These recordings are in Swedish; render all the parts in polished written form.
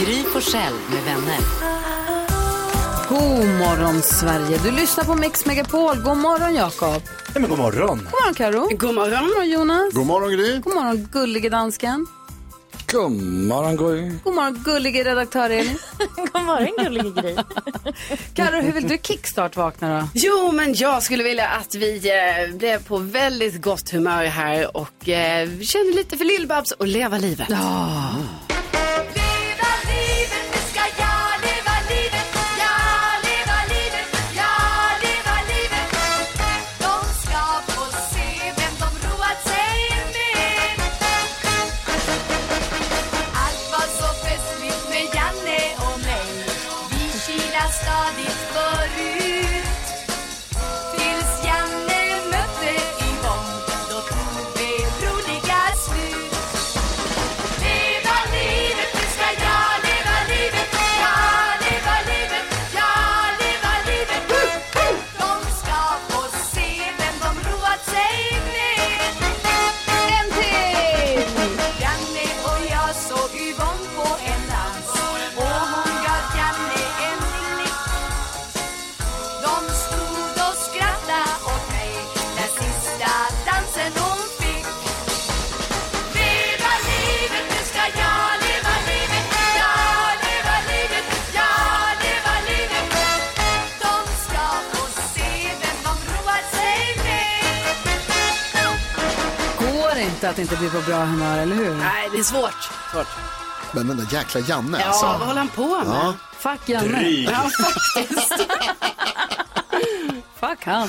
Gry Forssell med vänner. God morgon Sverige, du lyssnar på Mix Megapol. God morgon Jakob. Ja, men god morgon. God morgon Karo. God morgon. God morgon Jonas. God morgon Gry. God morgon gullige dansken. God morgon Gry. God morgon gullige redaktör Elin. God morgon gullige Gry. Karo, hur vill du kickstart vakna då? Jo, men jag skulle vilja att vi blev på väldigt gott humör här och känner lite för Lill-Babs och leva livet. Ja. Att inte bli på bra humör, eller hur? Nej, det är svårt. Men den där jäkla Janne, ja, alltså. Ja, vad håller han på med? Ja. Fuck Janne. Ja, faktiskt. Fuck han.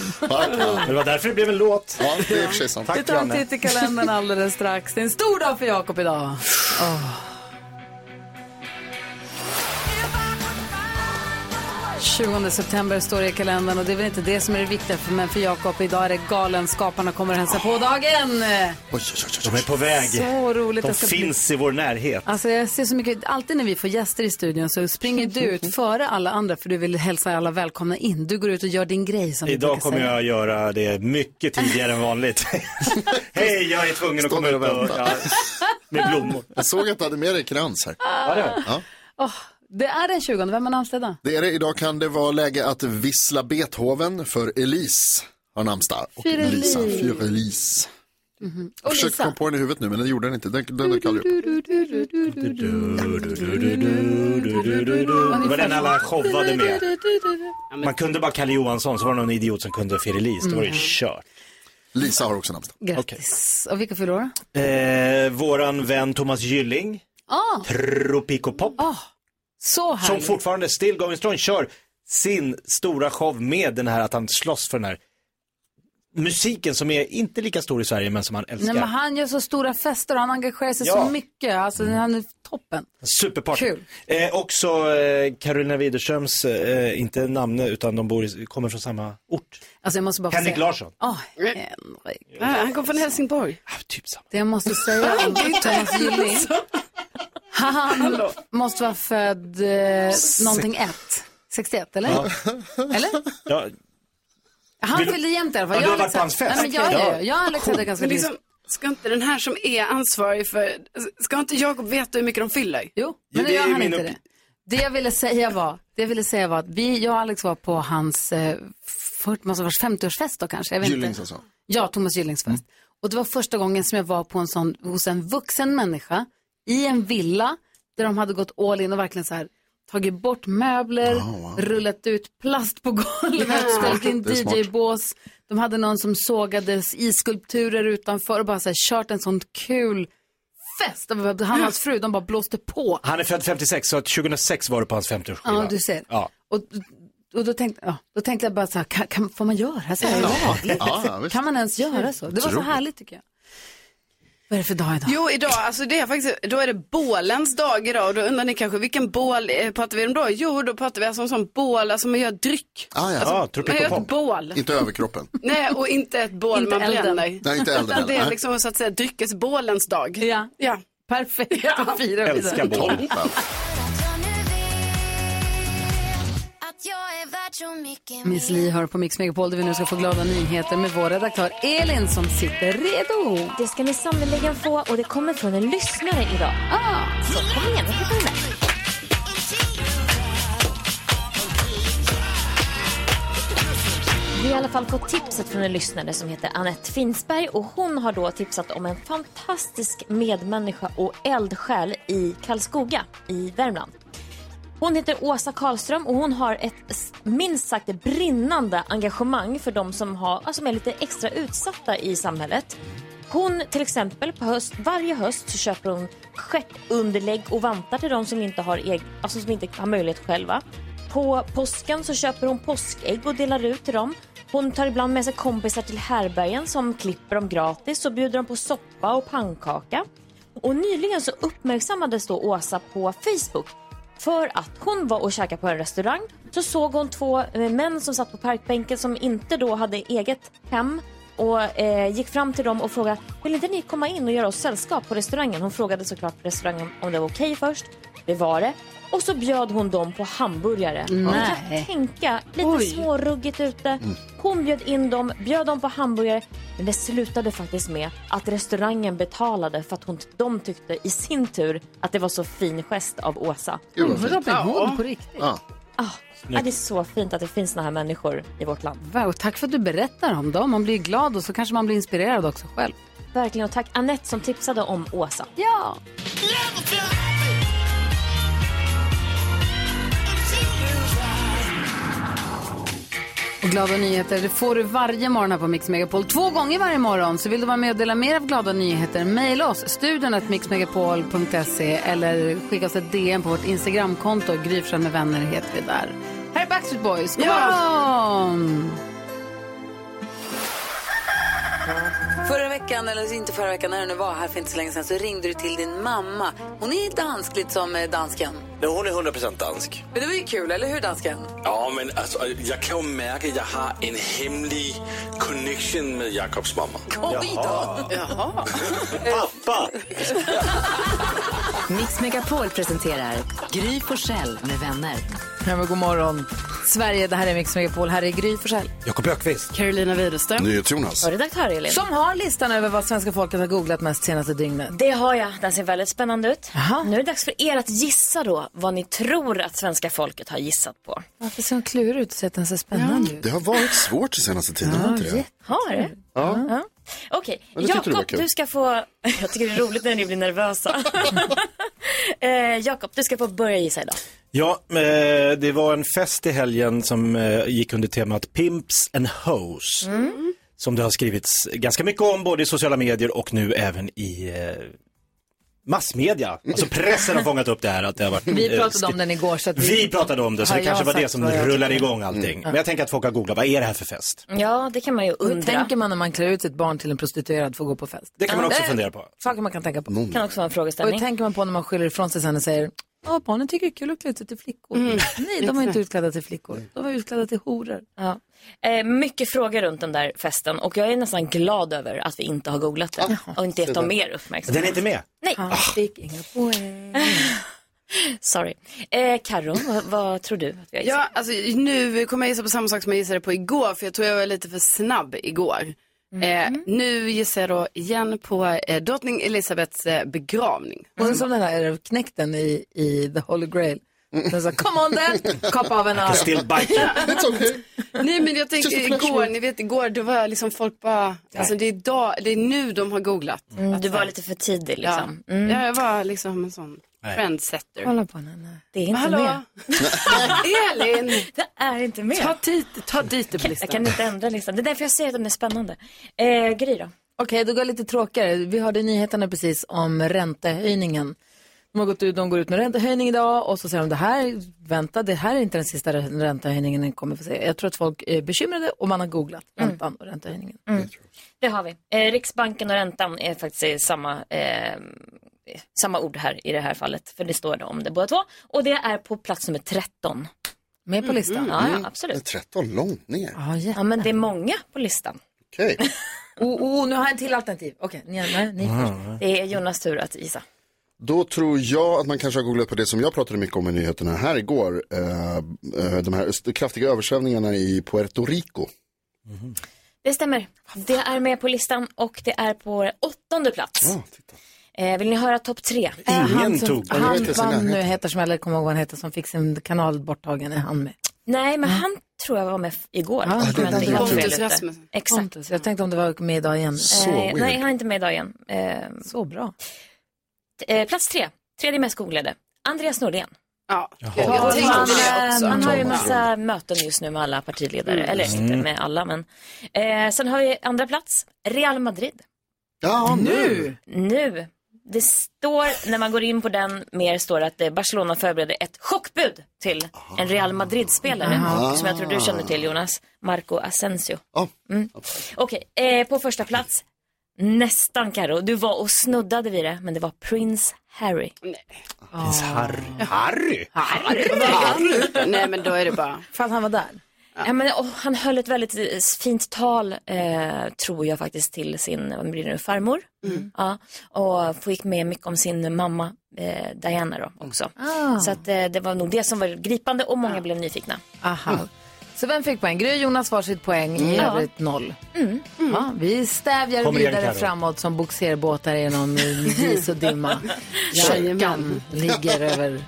Det var därför det blev en låt. Ja, det är precis som. Vi tar en titt i kalendern alldeles strax. Det är en stor dag för Jakob idag. Oh. 20 september står det i kalendern och det är väl inte det som är det viktiga för, men för Jakob idag är det Galenskaparna kommer att hälsa på dagen. Oj, de är på väg. Så roligt. De finns i vår närhet. Alltså jag ser så mycket, alltid när vi får gäster i studion så springer du ut före alla andra för du vill hälsa alla välkomna in. Du går ut och gör din grej som idag kommer säga. Jag göra det mycket tidigare än vanligt. Hej, jag är tvungen att komma ut och ja, med blommor. Jag såg att du hade med dig krans här. Ja, det var. Ja. Oh. Det är den 20, vem är namnsdag? Det är det, idag kan det vara läge att vissla Beethoven för Elise har namnsdag. Och Elisa, för Elise. Mm-hmm. Jag försökte komma på den i huvudet nu, men den gjorde den inte. Den kallade upp. Det var den alla shovade med. Man kunde bara kalla Johansson, så var det någon idiot som kunde för Elise. Det var ju kört. Lisa har också namnsdag. Grattis. Okay. Och vilka fyller då? Våran vän Thomas Gylling. Tropikopop. Som fortfarande still going strong kör sin stora show med den här att han slåss för den här musiken som är inte lika stor i Sverige men som han älskar. Nej, men han gör så stora fester och han engagerar sig så mycket. Alltså han är toppen. Superpart. Kul. Också Carolina Widerströms, inte namn utan de kommer från samma ort. Alltså, jag måste bara Henrik Larsson. Henrik. Ja, han kommer från Helsingborg. Ja, typ samma. Det jag måste säga om Thomas Gylling. Han måste vara född någonting 61 eller? Ja. Eller? Ja. Han fyllde jämt i alla fall. Jag har varit på hans fest. Nej, men jag har läxat det ganska liksom, ska inte den här som är ansvarig för... Ska inte Jakob veta hur mycket de fyller? Jo, men det gör han inte det. Det jag ville säga var att jag och Alex var på hans 50-årsfest då kanske. Jag vet Gyllings inte. Alltså. Ja, Thomas Gyllings fest. Och det var första gången som jag var på en sån, hos en vuxen människa i en villa där de hade gått all in och verkligen så här tagit bort möbler, rullat ut plast på golvet, ställt in DJ-bås. De hade någon som sågades i skulpturer utanför och bara så här, kört en sån kul fest. Han och hans fru, de bara blåste på. Han är född 56, så 2006 var det på hans 50-årsskiva. Ja, du ser. Ja. Och då tänkte jag bara så här, får man göra så här? Ja. Kan man ens göra så? Det var så härligt tycker jag. Vad är det för dag idag? Jo, idag, alltså det är faktiskt, då är det bålens dag idag. Och då undrar ni kanske, vilken bål pratar vi om då? Jo, då pratar vi alltså om sån bål, alltså man gör dryck. Man gör ett bål. Inte överkroppen. Nej, och inte ett bål inte man bränner. Nej, inte elden. Det är liksom så att säga dryckesbålens dag. Ja, ja. Perfekt att fira. Älskar bål. Miss Li hör på Mix Megapol där vi nu ska få glada nyheter med vår redaktör Elin som sitter redo. Det ska ni sammanlägga få och det kommer från en lyssnare idag. Så kom igen, hittar du med. Vi har i alla fall fått tipset från en lyssnare som heter Annette Finsberg och hon har då tipsat om en fantastisk medmänniska och eldsjäl i Karlskoga i Värmland. Hon heter Åsa Karlström och hon har ett minst sagt brinnande engagemang för de som, som är lite extra utsatta i samhället. Hon till exempel varje höst så köper hon skärtunderlägg och vantar till de som inte har, som inte har möjlighet själva. På påsken så köper hon påskägg och delar ut till dem. Hon tar ibland med sig kompisar till härbergen som klipper dem gratis och bjuder dem på soppa och pannkaka. Och nyligen så uppmärksammades då Åsa på Facebook. För att hon var och käkade på en restaurang så såg hon två män som satt på parkbänken som inte då hade eget hem och gick fram till dem och frågade, vill inte ni komma in och göra oss sällskap på restaurangen? Hon frågade såklart på restaurangen om det var okej först. Det var det. Och så bjöd hon dem på hamburgare. Nej. Jag kan tänka, lite småruggigt ute. Hon bjöd dem på hamburgare. Men det slutade faktiskt med att restaurangen betalade för att de tyckte i sin tur att det var så fin gest av Åsa. Robin Hood på riktigt. Ja. Det är så fint att det finns såna här människor i vårt land. Wow, tack för att du berättar om dem. Man blir glad och så kanske man blir inspirerad också själv. Verkligen, och tack Annette som tipsade om Åsa. Ja! Och glada nyheter, det får du varje morgon här på Mix Megapol. 2 gånger varje morgon, så vill du vara med och dela mer av glada nyheter, mejla oss studion@mixmegapol.se eller skicka oss ett DM på vårt Instagramkonto. Gry Forssell med vänner heter vi där. Här är Backstreet Boys, god morgon! Förra veckan, eller inte förra veckan, när du var här för inte så länge sedan så ringde du till din mamma. Hon är dansk, lite som dansken. Nej, hon är 100% dansk. Men det var ju kul, eller hur dansken? Ja, men alltså, jag kan ju märka att jag har en hemlig connection med Jakobs mamma. Oj då! Jaha! Pappa! Mix Megapol presenterar Gry Forssell med vänner. Ja, men god morgon Sverige, det här är Mix Megapol, här är Gry Forssell, Jakob Lökvist, Carolina Widerström, Nyhet Jonas och redaktör Elin som har listan över vad svenska folket har googlat mest senaste dygnet. Det har jag, den ser väldigt spännande ut. Aha. Nu är det dags för er att gissa då vad ni tror att svenska folket har gissat på. Varför ser den klur ut och ser att den ser spännande ut? Det har varit svårt i senaste tiden, inte det? Har det? Ja. Okej, Jakob, du ska få... Jag tycker det är roligt när ni blir nervösa. Jakob, du ska få börja gissa idag. Ja, det var en fest i helgen som gick under temat Pimps and Hoes. Mm. Som det har skrivits ganska mycket om både i sociala medier och nu även i massmedia. Alltså pressen har fångat upp det här. Att det har varit, vi pratade om den igår. Så att vi pratade om det, så det kanske var det som rullade igång allting. Men jag tänker att folk har googlat, vad är det här för fest? Ja, det kan man ju undra. Hur tänker man när man klär ut sitt barn till en prostituerad för att gå på fest? Det kan man också fundera på. Saker man kan tänka på. Kan också vara en frågeställning. Och hur tänker man på när man skyller ifrån sig sen och säger... Ja, barnen tycker det är kul att klä sig till flickor. Nej, de var inte utklädda till flickor. De var utklädda till horor. Ja. Mycket frågor runt den där festen. Och jag är nästan glad över att vi inte har googlat det. Och inte gett dem mer uppmärksamhet. Den är inte med? Nej. Jag fick inga poäng. Sorry. Karo, vad tror du att vi har gissat? Ja, alltså nu kommer jag gissa på samma sak som jag gissade på igår. För jag tror jag var lite för snabb igår. Nu gissar jag då igen på drottning Elisabeths begravning. Hon som den här knäckten i The Holy Grail. Den sa, come on then, kappa av en arm. Still biting. Okay. Nej, men jag tänkte igår, ni vet igår, då var liksom folk bara, alltså det är nu de har googlat. Du var lite för tidig liksom. Ja, jag var liksom en sån trendsetter. Kolla på henne. Det är inte med. Elin, det är inte med. Ta dit det på listan. Jag kan inte ändra listan. Det är därför jag säger att den är spännande. Gry då? Okej, då går jag lite tråkigare. Vi hörde nyheterna precis om räntehöjningen. De går ut med räntehöjning idag och så säger de det här, vänta, det här är inte den sista räntehöjningen ni kommer få se. Jag tror att folk är bekymrade och man har googlat räntan och räntehöjningen. Mm. Det har vi. Riksbanken och räntan är faktiskt samma ord här i det här fallet, för det står det om det båda två. Och det är på plats nummer 13. Med på listan? Ja, absolut. 13 långt ner. Ja, men det är många på listan. Okej. Okay. Nu har jag en till alternativ. Okej, ni först. Det är Jonas tur att gissa. Då tror jag att man kanske har googlat på det som jag pratade mycket om i nyheterna här igår. De här kraftiga översvämningarna i Puerto Rico. Mm. Det stämmer. Det är med på listan och det är på 8:e plats. Ja, titta. Vill ni höra topp 3? Han nu heter som eller kommer ihåg vad han heter som fick sin kanal borttagen är han med. Nej, men han tror jag var med igår. Ah, det. Exakt. Jag tänkte om det var med idag igen. Nej, han är inte med idag igen. Så bra. Plats 3. Tredje mest googlade. Andreas Nordén. Ja. Han har ju en massa möten just nu med alla partiledare. Eller inte med alla, men... sen har vi andra plats. Real Madrid. Ja, nu. Det står, när man går in på den mer, står det att Barcelona förbereder ett chockbud till en Real Madrid-spelare. Som jag tror du känner till, Jonas. Marco Asensio. Okej, på första plats. Nästan, Karo. Du var och snuddade vid det, men det var Prince Harry. Harry? Nej, men då är det bara... För att han var där. Ja, men, han höll ett väldigt fint tal, tror jag faktiskt, till sin farmor. Mm. Ja, och fick med mycket om sin mamma, Diana, då, också. Så att, det var nog det som var gripande och många blev nyfikna. Så vem fick poäng? Gry, Jonas var sitt poäng i övrigt 0. Ja, vi stävjar vidare framåt som boxerbåtar genom dis och dimma. Kyrkan ligger över.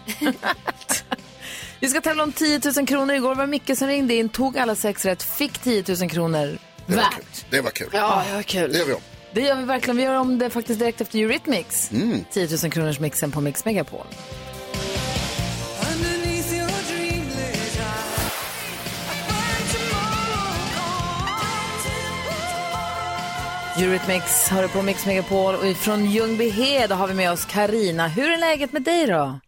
Vi ska tävla om 10 000 kronor. Igår var Micke som ringde in, tog alla 6 rätt, fick 10 000 kronor värt. Det var kul. Ja, det var kul. Det gör vi om. Det gör vi verkligen. Vi gör om det faktiskt direkt efter Eurythmics. 10 000 kronors mixen på Mix Megapol. Eurythmics hör på Mix Megapol och från Ljungbyhed har vi med oss Carina. Hur är läget med dig då?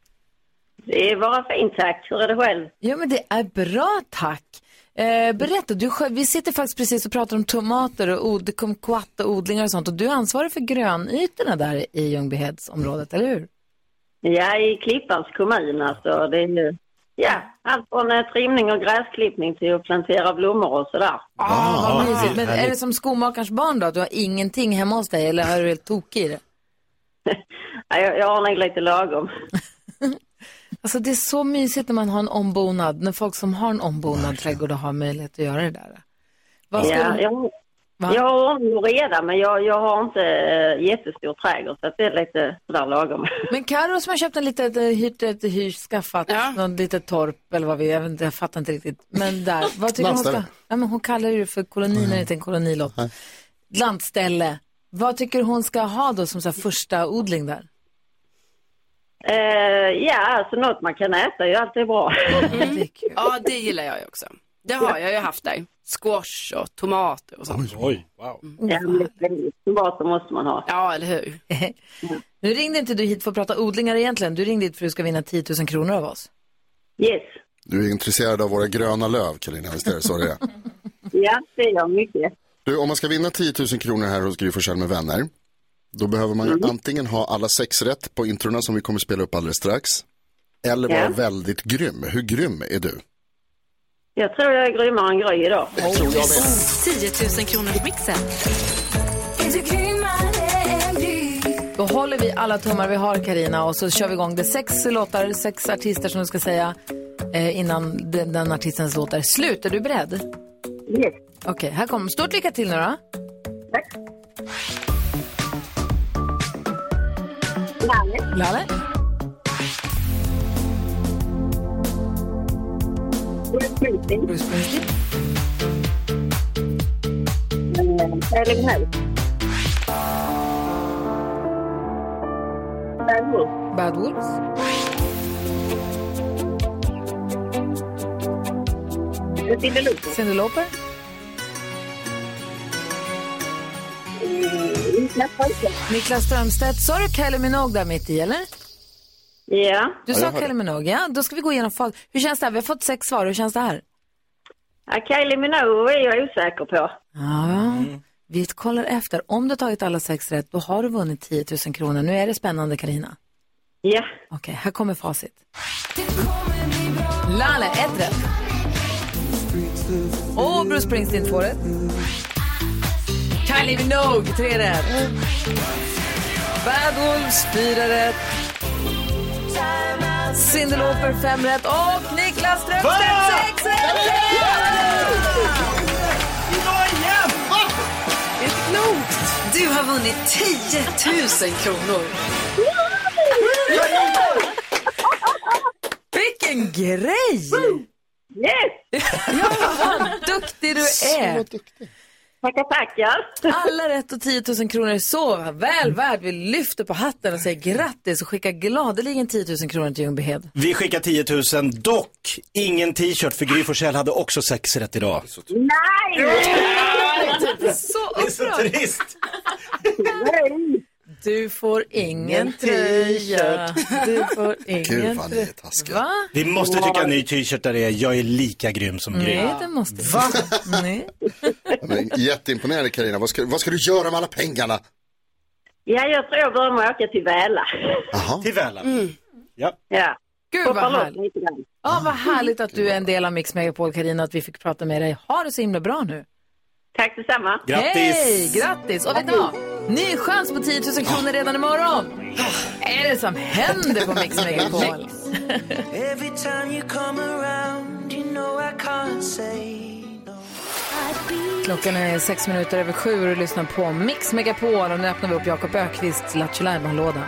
Det är bara fint, tack. Hur är det själv? Jo, men det är bra, tack. Berätta, vi sitter faktiskt precis och pratar om tomater och kumquattaodlingar och sånt. Och du är ansvarig för grönytorna där i Ljungbyhedsområdet, eller hur? Ja, i Klippans kommun alltså. Det är nu. Ja, allt från trimning och gräsklippning till att plantera blommor och sådär. Vad mysigt. Men är det som skomakarens barn då? Att du har ingenting hemma hos dig eller har du helt tokig i det? jag har nog lite lagom. Alltså det är så mysigt när man har en ombonad, när folk som har en ombonad trädgård har möjlighet att göra det där. Jag har omgjort redan, men jag har inte jättestor trädgård, så det är lite sådär lagom. Men Karo som har köpt en någon litet torp eller vad vi, jag fattar inte riktigt. Men där, vad tycker hon ska? Ja, men hon kallar det för koloni, när det är en kolonilott. Landställe. Vad tycker hon ska ha då som så här första odling där? Alltså något man kan äta är ju alltid bra. Ja, det gillar jag också. Det har jag ju haft där. Squash och tomater och sånt. Oj, wow. Tomater måste man ha. Ja, eller hur? Nu ringde inte du hit för att prata odlingar egentligen. Du ringde hit för att du ska vinna 10 000 kronor av oss. Yes. Du är intresserad av våra gröna löv, Carolina, visst är det så det är? Ja, det är jag mycket. Du, om man ska vinna 10 000 kronor här hos Gry Forssell med vänner, då behöver man ju antingen ha alla 6 rätt på introna som vi kommer spela upp alldeles strax, eller vara väldigt grym. Hur grym är du? Jag tror jag är grymmare än Gry idag. Det tror jag med. 10 000 kronor mixen. Då håller vi alla tummar vi har, Carina, och så kör vi igång. Det 6 låtar, 6 artister som du ska säga innan den artistens låt är slut. Är du beredd? Yes. Okej, här kommer. Stort lycka till nu då. Tack. Lalle. Bruce Springsteen. Elin Hell. Bad Wolves. Cyndi Lauper. Niklas Strömstedt. Så är det Kylie Minogue där mitt i, eller? Ja. Du sa Kylie Minogue, ja. Då ska vi gå igenom fall. Hur känns det här? Vi har fått 6 svar. Hur känns det här? Ja, Kylie Minogue är jag osäker på. Ja. Vi kollar efter. Om du har tagit alla 6 rätt, då har du vunnit 10 000 kronor. Nu är det spännande, Carina. Ja. Okej, här kommer facit. Lale, 1 rätt. Och Bruce Springsteen 2 rätt. Kylie Minogue 3 rätt. Bad Wolves 4 rätt. Sindelåper 5 rätt. Och Niklas Strömstedt 6 rätt. Du har vunnit 10 000 kronor. Vilken grej! Yes! Ja, vad duktig du är. Så duktig. Tackar. Alla rätt och 10 000 kronor är så väl värd. Vi lyfter på hatten och säger grattis och skickar gladeligen 10 000 kronor till Ljungbyhed. Vi skickar 10 000, dock ingen t-shirt för Gry Forssell hade också 6 rätt idag. Nej! Så trist. Du får ingen t-shirt. Gud vad ni är taskiga. Va? Vi måste tycka en ny t-shirt där det är jag är lika grym som Gry. Nej, det måste vi. Va? Nej. Men, jätteimponerande, Carina. Vad ska du göra med alla pengarna? Ja, jag tror jag börjar med att åka till Väla. Aha. Till Väla? Mm. Ja. Gud vad härligt. Ja, vad härligt att du är en del av Mix Megapol, Carina, att vi fick prata med dig. Ha det så himla bra nu. Tack detsamma. Grattis! Hej, grattis! Och vet ni vad? Ny chans på 10 000 kronor redan imorgon. Vad är det som händer på Mix Megapol? Every time you come around, you know I can't say. Klockan är 6 minuter över 7 och du lyssnar på Mix Megapol. Och nu öppnar vi upp Jakob Lökvists Lattjo Lajban-låda.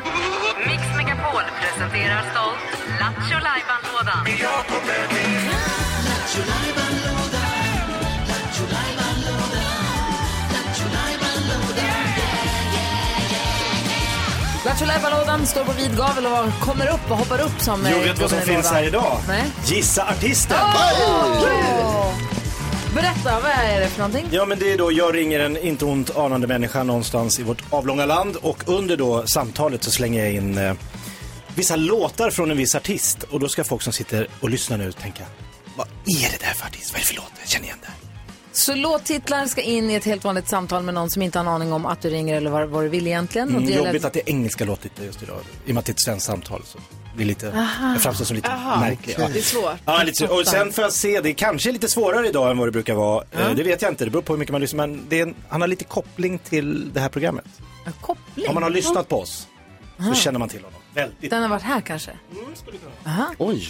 Mix Megapol presenterar stolt Lattjo Lajban-lådan. Jakob Lökvist Lattjo Lajban-lådan. Lattjo Lajban-lådan. Lattjo Lajban-lådan. Lattjo Lajban-lådan står på vid gavel och kommer upp och hoppar upp som... Jo, vet vad som finns här idag? Nej? Gissa artisten! Berätta, vad är det för någonting? Ja, men det är då, jag ringer en inte ont anande människa någonstans i vårt avlånga land. Och under då samtalet så slänger jag in vissa låtar från en viss artist. Och då ska folk som sitter och lyssnar nu tänka, vad är det där för artist? Vad är det för låt? Jag känner igen det. Så låttitlar ska in i ett helt vanligt samtal med någon som inte har en aning om att du ringer eller vad du vill egentligen. Och det jobbigt att det är engelska låttitlar just idag. I och med att det är ett svenskt samtal så blir lite, jag framstår som lite märklig. Ja. Det är svårt. Ja, lite, och sen får jag se, det är kanske lite svårare idag än vad det brukar vara. Det vet jag inte, det beror på hur mycket man lyssnar. Men det är han har lite koppling till det här programmet. En koppling? Om man har lyssnat på oss så känner man till honom. Väldigt. Den har varit här kanske? Oj.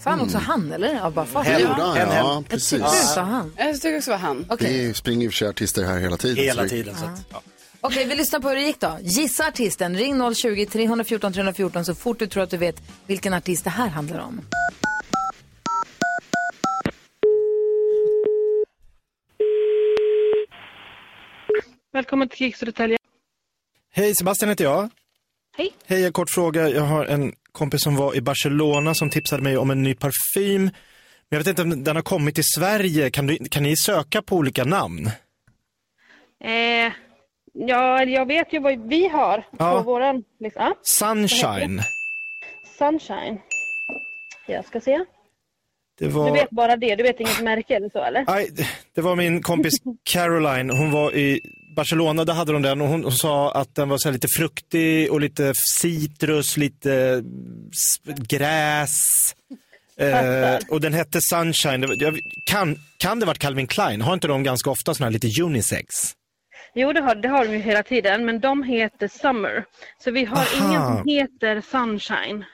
Så han också han, eller? Ja, bara fast. Ja, precis. Jag tycker också var han. Okay. Det springer ju för sig artister här hela tiden. Hela tiden. Så att, ja. Okej, vi lyssnar på hur det gick då. Gissa artisten. Ring 020-314-314 så fort du tror att du vet vilken artist det här handlar om. Välkommen till Kiks och detaljer. Hej, Sebastian heter jag. Hej. Hej, en kort fråga. Jag har en kompis som var i Barcelona som tipsade mig om en ny parfym. Men jag vet inte om den har kommit till Sverige. Kan ni söka på olika namn? Ja, jag vet ju vad vi har på våran... Liksom. Ah, Sunshine. Jag ska se. Du vet bara det. Du vet inget märke eller så, eller? Nej, det var min kompis Caroline. Hon var i... Barcelona, där hade de den och hon sa att den var så lite fruktig och lite citrus, lite gräs och den hette Sunshine. Kan det varit Calvin Klein? Har inte de ganska ofta såna här lite unisex? Jo, det har de ju hela tiden, men de heter Summer. Så vi har ingen som heter Sunshine.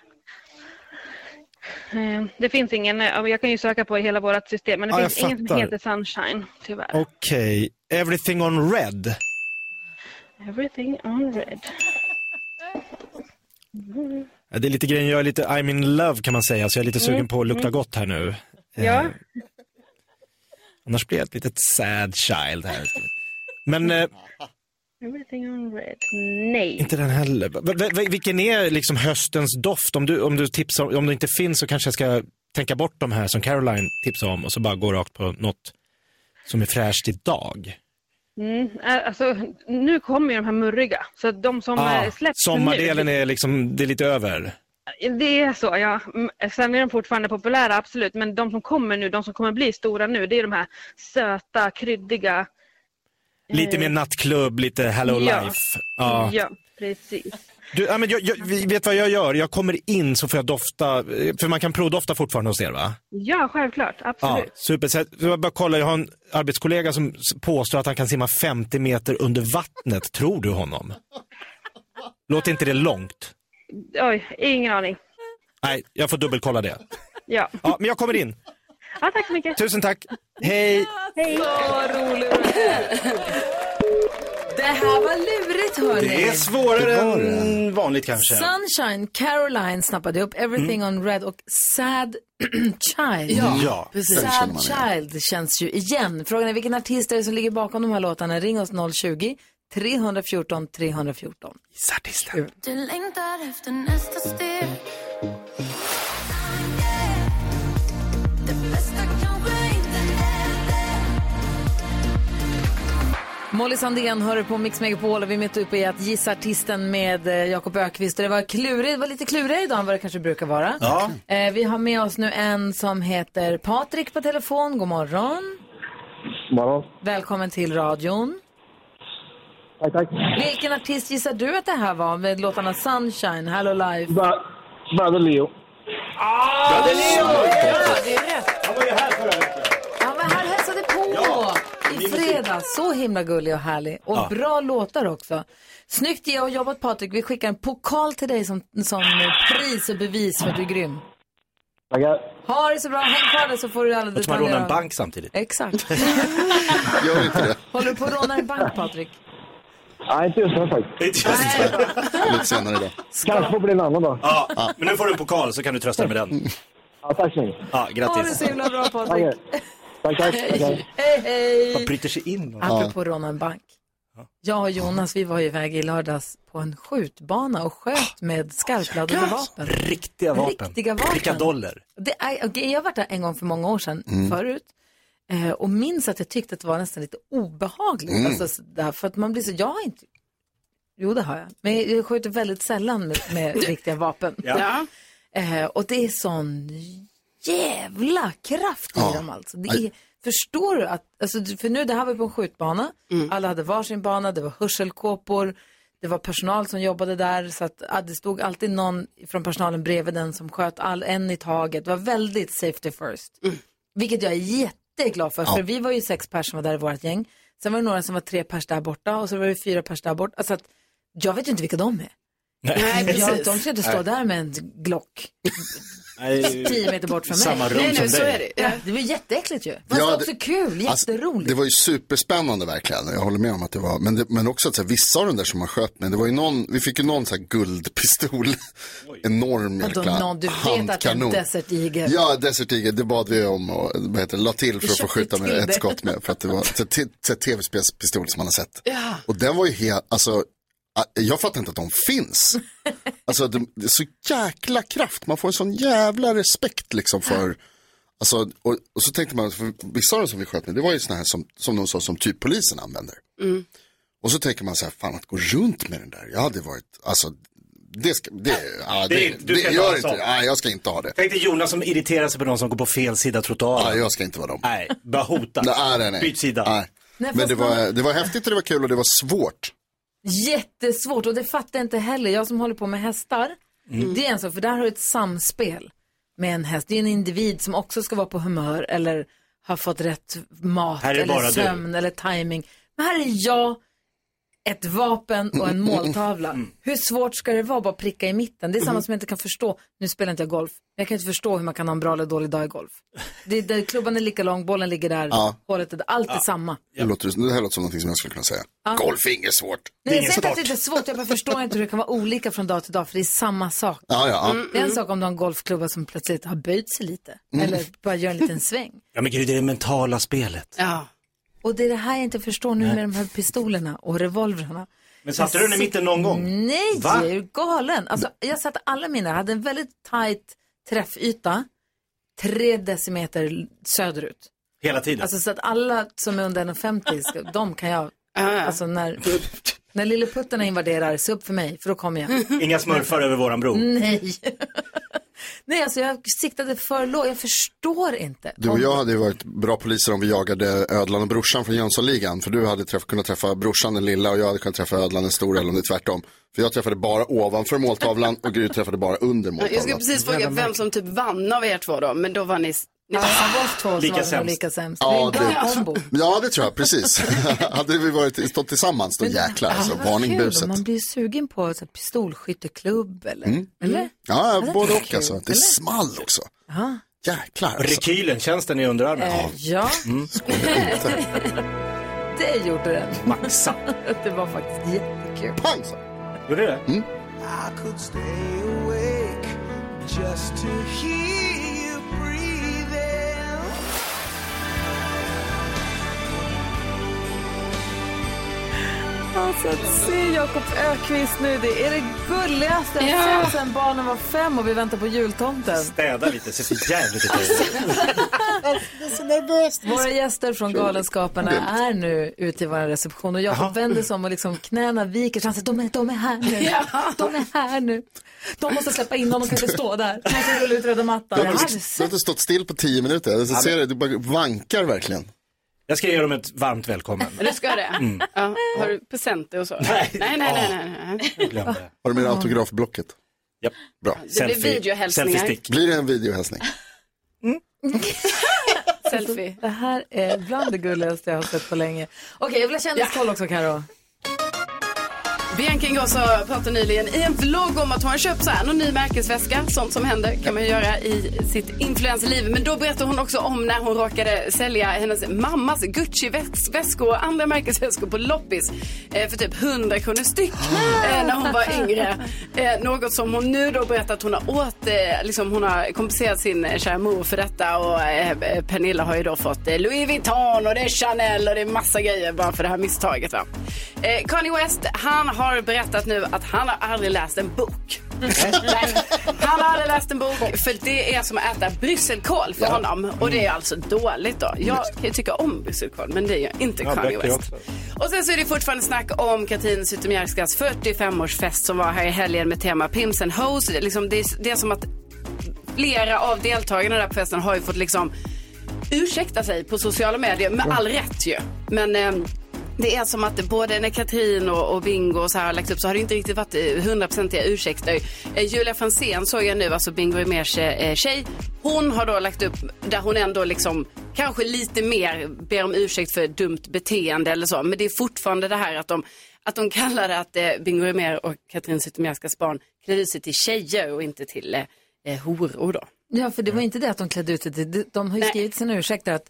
Det finns ingen, jag kan ju söka på i hela vårt system, men det finns ingen som heter Sunshine, tyvärr. Okej. Everything on red. Det är lite grejen, jag är lite I'm in love kan man säga, så jag är lite sugen på att lukta gott här nu. Ja. Annars blir jag ett litet sad child här. Men... Everything on red. Nej. Inte den heller. Vilken är liksom höstens doft? Om du tipsar, om det inte finns så kanske jag ska tänka bort de här som Caroline tipsade om och så bara gå rakt på något som är fräscht idag. Alltså, nu kommer ju de här murriga. Så de som släpps nu. Sommardelen är liksom, det är lite över. Det är så, ja. Sen är de fortfarande populära, absolut. Men de som kommer nu, de som kommer bli stora nu, det är de här söta, kryddiga. Lite mer nattklubb, lite Hello Life. Ja, ja, precis. Du, ja, men jag vet vad jag gör? Jag kommer in så får jag dofta. För man kan provdofta fortfarande hos er, va? Ja, självklart. Absolut. Ja, super. Så jag bara kollar, jag har en arbetskollega som påstår att han kan simma 50 meter under vattnet. Tror du honom? Låter inte det långt? Oj, ingen aning. Nej, jag får dubbelkolla det. Ja. Ja, men jag kommer in. Ja, tack så mycket. Tusen tack. Hej. Hej. Så roligt. Det här var lurigt, hörni. Det är svårare än vanligt kanske. Sunshine, Caroline snappade upp Everything on Red och Sad Child. Ja, precis. Sad Child känns ju igen. Frågan är vilken artist är det som ligger bakom de här låtarna. Ring oss 020 314 314. Gissartisten. Du längtar efter nästa steg. Molly Sandén hör på Mix Megapol och vi mötte upp i att gissa artisten med Jakob Lökvist. Det var klurigt, det var lite klurigt idag än vad det kanske brukar vara. Ja. Vi har med oss nu en som heter Patrik på telefon. God morgon. God morgon. Välkommen till radion. Tack, tack. Vilken artist gissar du att det här var med låtarna Sunshine, Hello Life? Brother Leo. Ah, Brother Leo! Ja, det är rätt. Han var ju här förra veckan. Han var här och hälsade på. Ja. I fredag, så himla gullig och härlig. Och bra låtar också. Snyggt jobbat, Patrik. Vi skickar en pokal till dig som pris och bevis för att du är grym. Tackar. Ha det så bra, häng kvar där så får du alla detaljer. Man rånar en bank samtidigt. Exakt. Gör inte det. Håller du på att råna en bank, Patrik? Nej, inte just det faktiskt. Lite senare då. Kanske får bli en annan då. Ja, men nu får du en pokal så kan du trösta dig med den. Ja, tack så mycket. Ja, grattis. Ha det så himla bra, Patrik. Tack. Hej, hej. Man bryter sig in. Apropå råna en bank. Jag och Jonas, vi var ju iväg i lördags på en skjutbana och sköt med skarpladdade vapen. Riktiga vapen. Riktigadoller. Jag har varit där en gång för många år sedan förut. Och minns att jag tyckte att det var nästan lite obehagligt. Alltså, för att man blir så... Jo, det har jag. Men jag skjuter väldigt sällan med riktiga vapen. Ja. Och det är sån... jävla kraft i dem alltså. Förstår du att alltså, för nu det här var på en skjutbana. Alla hade varsin bana, det var hörselkåpor. Det var personal som jobbade där. Så att det stod alltid någon från personalen bredvid den som sköt en i taget. Det var väldigt safety first. Vilket jag är jätteglad för. För vi var ju 6 personer som var där i vårt gäng. Sen var det några som var 3 pers där borta. Och så var det 4 pers där borta. Alltså att jag vet ju inte vilka de är. Nej, precis. De ska inte stå där med en Glock 10 meter bort från mig. Samma rum som så är det. Ja. Det var jätteäckligt ju. Det var också kul, jätteroligt. Alltså, det var ju superspännande verkligen. Jag håller med om att det var. Men också att så här, vissa av de där som man sköt med. Det var ju vi fick ju någon så här guldpistol. Enorm handkanon. Du vet att en Desert Eagle. Ja, Desert Eagle. Det bad vi om och la till för att få skjuta med ett skott med. För att det var en tv-spelspistol som man har sett. Ja. Och den var ju helt... Alltså, jag fattar inte att de finns. Alltså det är så jäkla kraft. Man får en sån jävla respekt liksom för... Alltså, och så tänkte man, för vissa av dem som vi sköt med, det var ju såna här som de sa som typ polisen använder. Och så tänker man så här, fan att gå runt med den där. Jag hade varit, alltså... Jag ska inte ha det. Tänk dig Jonas som irriterar sig på någon som går på fel sida trottoaren. Ja, jag ska inte vara dem. Nej, bara hota. Nej. Byt sida. Nej. Men det var häftigt och det var kul och det var svårt. Jättesvårt, och det fattar jag inte heller. Jag som håller på med hästar, det är en sak, för där har du ett samspel med en häst, det är en individ som också ska vara på humör eller har fått rätt mat eller sömn eller timing. Men här är jag, ett vapen och en måltavla. Hur svårt ska det vara bara pricka i mitten? Det är samma som jag inte kan förstå. Nu spelar inte jag golf, men jag kan inte förstå hur man kan ha en bra eller dålig dag i golf. Klubban är lika lång, bollen ligger där, hålet är där, allt är samma. Det här låter som någonting som jag skulle kunna säga. Golf är inget svårt. Nej, jag säger inte att det är svårt, jag bara förstår inte hur det kan vara olika från dag till dag, för det är samma sak. Det är en sak om du har en golfklubba som plötsligt har böjt sig lite, eller bara gör en liten sväng. Ja, men gud, det är det mentala spelet. Ja. Och det är det här jag inte förstår nu med de här pistolerna och revolverna. Men satte du den i mitten någon gång? Nej, jag är galen. Alltså, jag satte alla mina. Jag hade en väldigt tajt träffyta 3 decimeter söderut. Hela tiden? Alltså så att alla som är under 1,50, de kan jag... Alltså när... När lilleputtarna invaderar, se upp för mig, för då kommer jag. Inga smurfar över våran bro. Nej. Nej, alltså jag siktade för lågt. Jag förstår inte. Du och jag hade ju varit bra poliser om vi jagade Ödland och brorsan från Jönssonligan. För du hade kunnat träffa brorsan den lilla och jag hade kunnat träffa Ödland den stora, eller om det tvärtom. För jag träffade bara ovanför måltavlan och Gry träffade bara under måltavlan. Jag skulle precis fråga vem som typ vann av er två då, men då var ni... Lika sämst. Ja, det tror jag, precis. Hade vi stått tillsammans då, jäklar. Alltså, varning buset. Man blir sugen på så, pistolskytteklubb eller? Ja, både och alltså. Det är small också. Aha. Jäklar alltså. Rekylen, tjänsten i underarmen. Ja. Mm. Det gjorde den. Maxa. Det var faktiskt jättekul. Pang! Gjorde det? Mm. I could stay awake just to hear. Alltså att se Jakob Lökvist nu, det är det gulligaste jag sett sen barnen var 5 och vi väntar på jultomten. Städa lite, se för jävligt ut. Det är så nervöst. Våra gäster från Galenskaparna är nu ute i vår reception och Jakob vänder sig om och liksom knäna viker. Han säger, de är här nu. De är här nu. De måste släppa in dem, de kan inte stå där. De måste rulla ut röda mattan. De har inte stått still på 10 minuter. Jag ser det, du bara vankar verkligen. Jag ska ge dem ett varmt välkommen. Du ska det? Mm. Ja, har du presenter och så? Nej. Glömde. Har du med autografblocket? Japp. Bra. Det blir videohälsningar. Selfie-stick. Blir det en videohälsning? Mm. Selfie. Det här är bland det gulligaste jag har sett på länge. Okej, jag vill ha kändiskoll också, Karo. Bianca Ingrosso pratade nyligen i en vlogg om att hon har köpt så här någon ny märkesväska. Sånt som händer kan man göra i sitt influencerliv. Men då berättade hon också om när hon råkade sälja hennes mammas Gucci-väskor och andra märkesväskor på loppis för typ 100 kronor styck när hon var yngre. Något som hon nu då berättat att hon har hon har kompenserat sin kära mor för detta. Och Pernilla har ju då fått Louis Vuitton och det är Chanel och det är massa grejer bara för det här misstaget, va? Kanye West, han har berättat nu att han har aldrig läst en bok. Han har aldrig läst en bok, för det är som att äta brysselkål för honom. Och det är alltså dåligt då. Jag kan ju tycka om brysselkål, men det gör inte Kanye West. Och sen så är det fortfarande snack om Katrin Zytomierskas 45-årsfest som var här i helgen med tema Pimps and Hoes. Det är som att flera av deltagarna där på festen har ju fått liksom ursäkta sig på sociala medier. Med all rätt ju. Men... det är som att både när Katrin och Bingo och så här har lagt upp så har det inte riktigt varit 100% ursäkter. Julia Franzén såg jag nu, alltså Bingo Rimérs tjej. Hon har då lagt upp där hon ändå liksom kanske lite mer ber om ursäkt för dumt beteende eller så. Men det är fortfarande det här att de kallar det att Bingo Rimér och Katrin Zytomierskas barn klädde sig till tjejer och inte till horor då. Ja, för det var inte det att de klädde ut sig till. De har ju skrivit sina ursäkter att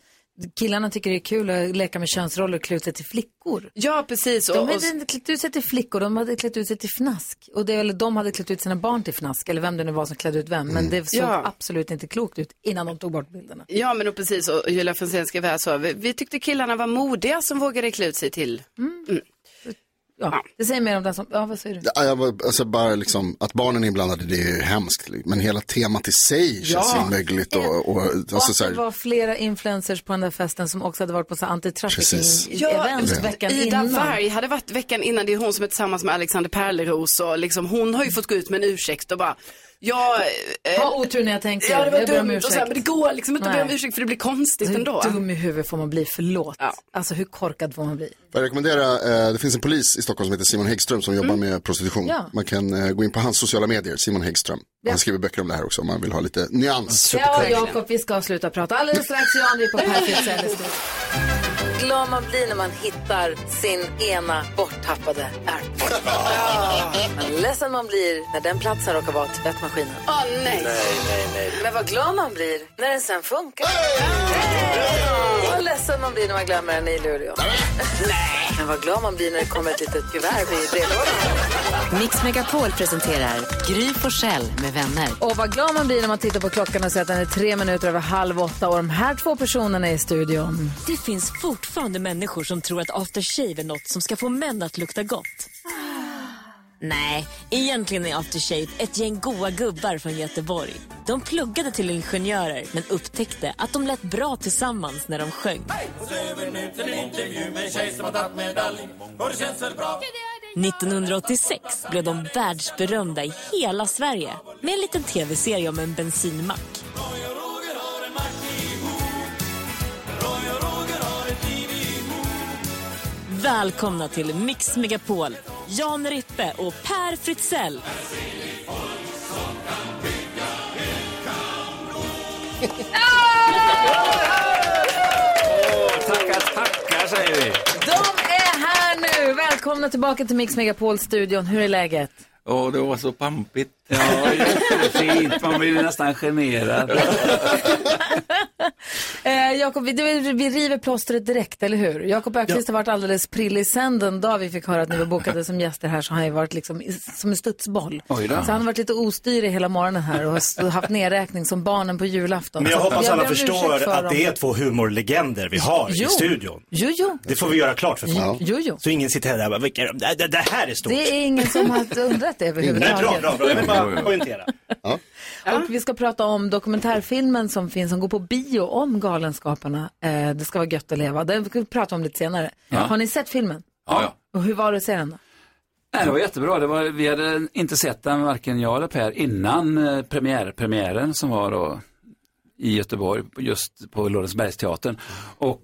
killarna tycker det är kul att leka med könsroller och kluta till flickor. Ja, precis. De hade inte klätt ut sig till flickor, de hade klätt ut sig till fnask. Eller de hade klätt ut sina barn till fnask, eller vem det nu var som klädde ut vem. Men det såg absolut inte klokt ut innan de tog bort bilderna. Ja, men precis. Och Julia Franzén skrev här så. Vi tyckte killarna var modiga som vågade klä ut sig till. Mm. Ja, det säger mer om den som... Ja, vad säger du? Ja, bara liksom, att barnen är inblandade, det är ju hemskt. Men hela temat i sig känns ju mögligt. Och det var flera influencers på den där festen som också hade varit på så anti-trafficking-event veckan innan. Ida Varg hade varit veckan innan. Det är hon som är tillsammans med Alexander Perleros. Och liksom, hon har ju fått gå ut med en ursäkt och bara... otur när jag tänkte. Ja, det var dumt och så här, men det går liksom inte att be om ursäkt för det blir konstigt ändå. Hur dum i huvudet får man bli, förlåt. Ja. Alltså hur korkad får man bli? Jag rekommenderar, det finns en polis i Stockholm som heter Simon Häggström som jobbar med prostitution. Ja. Man kan gå in på hans sociala medier, Simon Häggström. Ja. Han skriver böcker om det här också om man vill ha lite nyans. Ja, Jakob, vi ska sluta prata alldeles strax. Jan Rippe på Per Fritzell. Glad man blir när man hittar sin ena borttappade airport. Men ledsen man blir när den platsen råkar vara tvättmaskinen. Nej. Men vad glad man blir när den sen funkar. Vad ledsen man blir när man glömmer den i Luleå. Nej. Men vad glad man blir när det kommer ett litet kuvert i brevlådan. Mix Megapol presenterar Gry Forssell med vänner. Och vad glad man blir när man tittar på klockan och ser att den är 7:53. Och de här två personerna är i studion. Det finns fortfarande människor som tror att aftershave är något som ska få män att lukta gott. Nej, egentligen är aftershave ett gäng goa gubbar från Göteborg. De pluggade till ingenjörer men upptäckte att de lät bra tillsammans när de sjöng. Hey! Och så över nu till en intervju med en tjej som har tagit medalj. Och det känns väl bra? 1986 blev de världsberömda i hela Sverige med en liten tv-serie om en bensinmack. Välkomna till Mix Megapol, Jan Rippe och Per Fritzell. Tackar säger vi. De är här nu. Välkomna tillbaka till Mix Megapol-studion. Hur är läget? Åh, det var så pampigt. Ja, jättefint. Man blir nästan generad. Jakob, vi river plåstret direkt, eller hur? Jakob Lökvist har varit alldeles prillig sen den dag vi fick höra att ni var bokade som gäster här, så har han ju varit liksom som en studsboll. Så han har varit lite ostyrig hela morgonen här och har haft nedräkning som barnen på julafton. Men jag hoppas alla förstår att det är två humorlegender vi har i studion. Jo. Det får vi göra klart för folk. Jo. Så ingen sitter här och bara, vilka är de? Det här är stort. Det är ingen som har undrat det överhuvudtaget. Bra. Men bara orientera. Ja. Och vi ska prata om dokumentärfilmen som finns, som går på bio om Galenskaparna. Det ska vara gött att leva. Den ska vi prata om lite senare. Ja. Har ni sett filmen? Ja. Och hur var det att se den då? Nej, det var jättebra. Vi hade inte sett den, varken jag eller Per, innan premiären som var då i Göteborg, just på Lorensbergsteatern. Och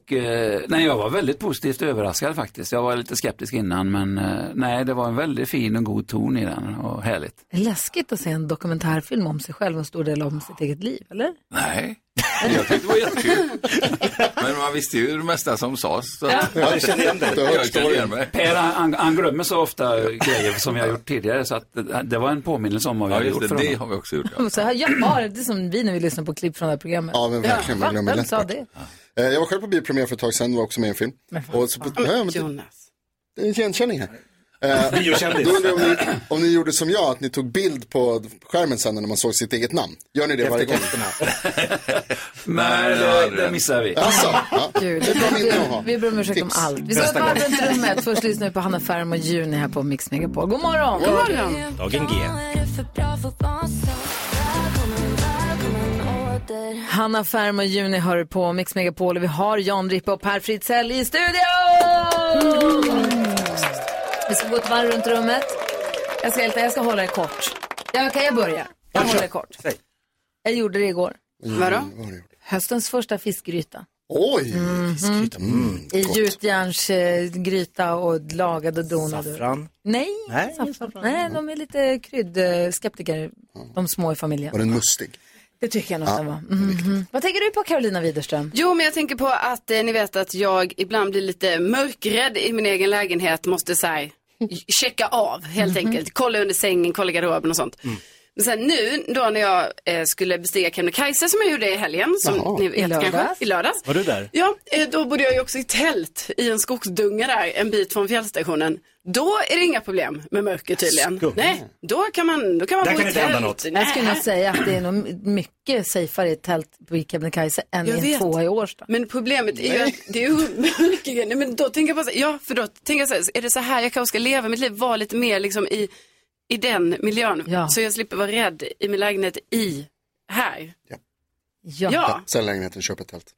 nej, jag var väldigt positivt överraskad faktiskt. Jag var lite skeptisk innan, men nej, det var en väldigt fin och god ton i den och härligt. Läskigt att se en dokumentärfilm om sig själv, en stor del om sitt eget liv, eller? Nej, jag tyckte det var jättekul. Men man visste ju det mesta som sades. Så ja, jag känner igen det. Per, han glömmer så ofta grejer som jag har gjort tidigare. Så att det var en påminnelse om vad jag har gjort för det honom. Har vi också gjort. Ja. Så här, det är som vi när vi lyssnar på klipp från det här programmet. Ja, men verkligen. Man glömmer lätt bort. Jag var själv på biopremiär för ett tag sedan. Var också med i en film. Och så Jonas. Det är en igenkänning här. Då undrar jag om ni gjorde som jag, att ni tog bild på skärmen sen när man såg sitt eget namn. Gör ni det varje gång? Nej, det missar vi. Alltså, vi ber om ursäkt om allt. Vi ska ta runt rummet. Först lyssnar vi på Hanna Färm och Juni här på Mix Megapol. God morgon! God morgon! Dagen G. Hanna Färm och Juni hör på Mix Megapol. Och vi har Jan Rippe och Per Fritzell i studion! Vi ska gå ett varv runt rummet. Jag ska hålla det kort. Kan jag börja? Jag håller det kort. Jag gjorde det igår. Vad då? Höstens första fiskgryta. Oj, fiskgryta. I gjutjärns gryta och lagad och donad. Saffran? Nej, saffran. Nej, de är lite kryddskeptiker, de små i familjen. Var den mustig? Det tycker jag nog att den var. Vad tänker du på, Carolina Widerström? Jo, men jag tänker på att ni vet att jag ibland blir lite mörkrädd i min egen lägenhet. Måste säga checka av helt enkelt. Kolla under sängen, kolla garderoben och sånt. Men sen nu, då när jag skulle bestiga Kebnekaise som jag gjorde i helgen. Som ni vet, i lördags. Var du där? Ja, då bodde jag ju också i tält i en skogsdunga där, en bit från fjällstationen. Då är det inga problem med mörker tydligen. Nej, då kan man bo i tält. Jag skulle nog säga att det är nog mycket safeare i tält på Kebnekaise än i två i år. Men problemet är ju att det är mörker. Nej, men då tänker jag på så är det så här jag kanske ska leva mitt liv, vara lite mer liksom i den miljön, så jag slipper vara rädd i min lägenhet här. Ja. Sen lägenheten köper ett tält.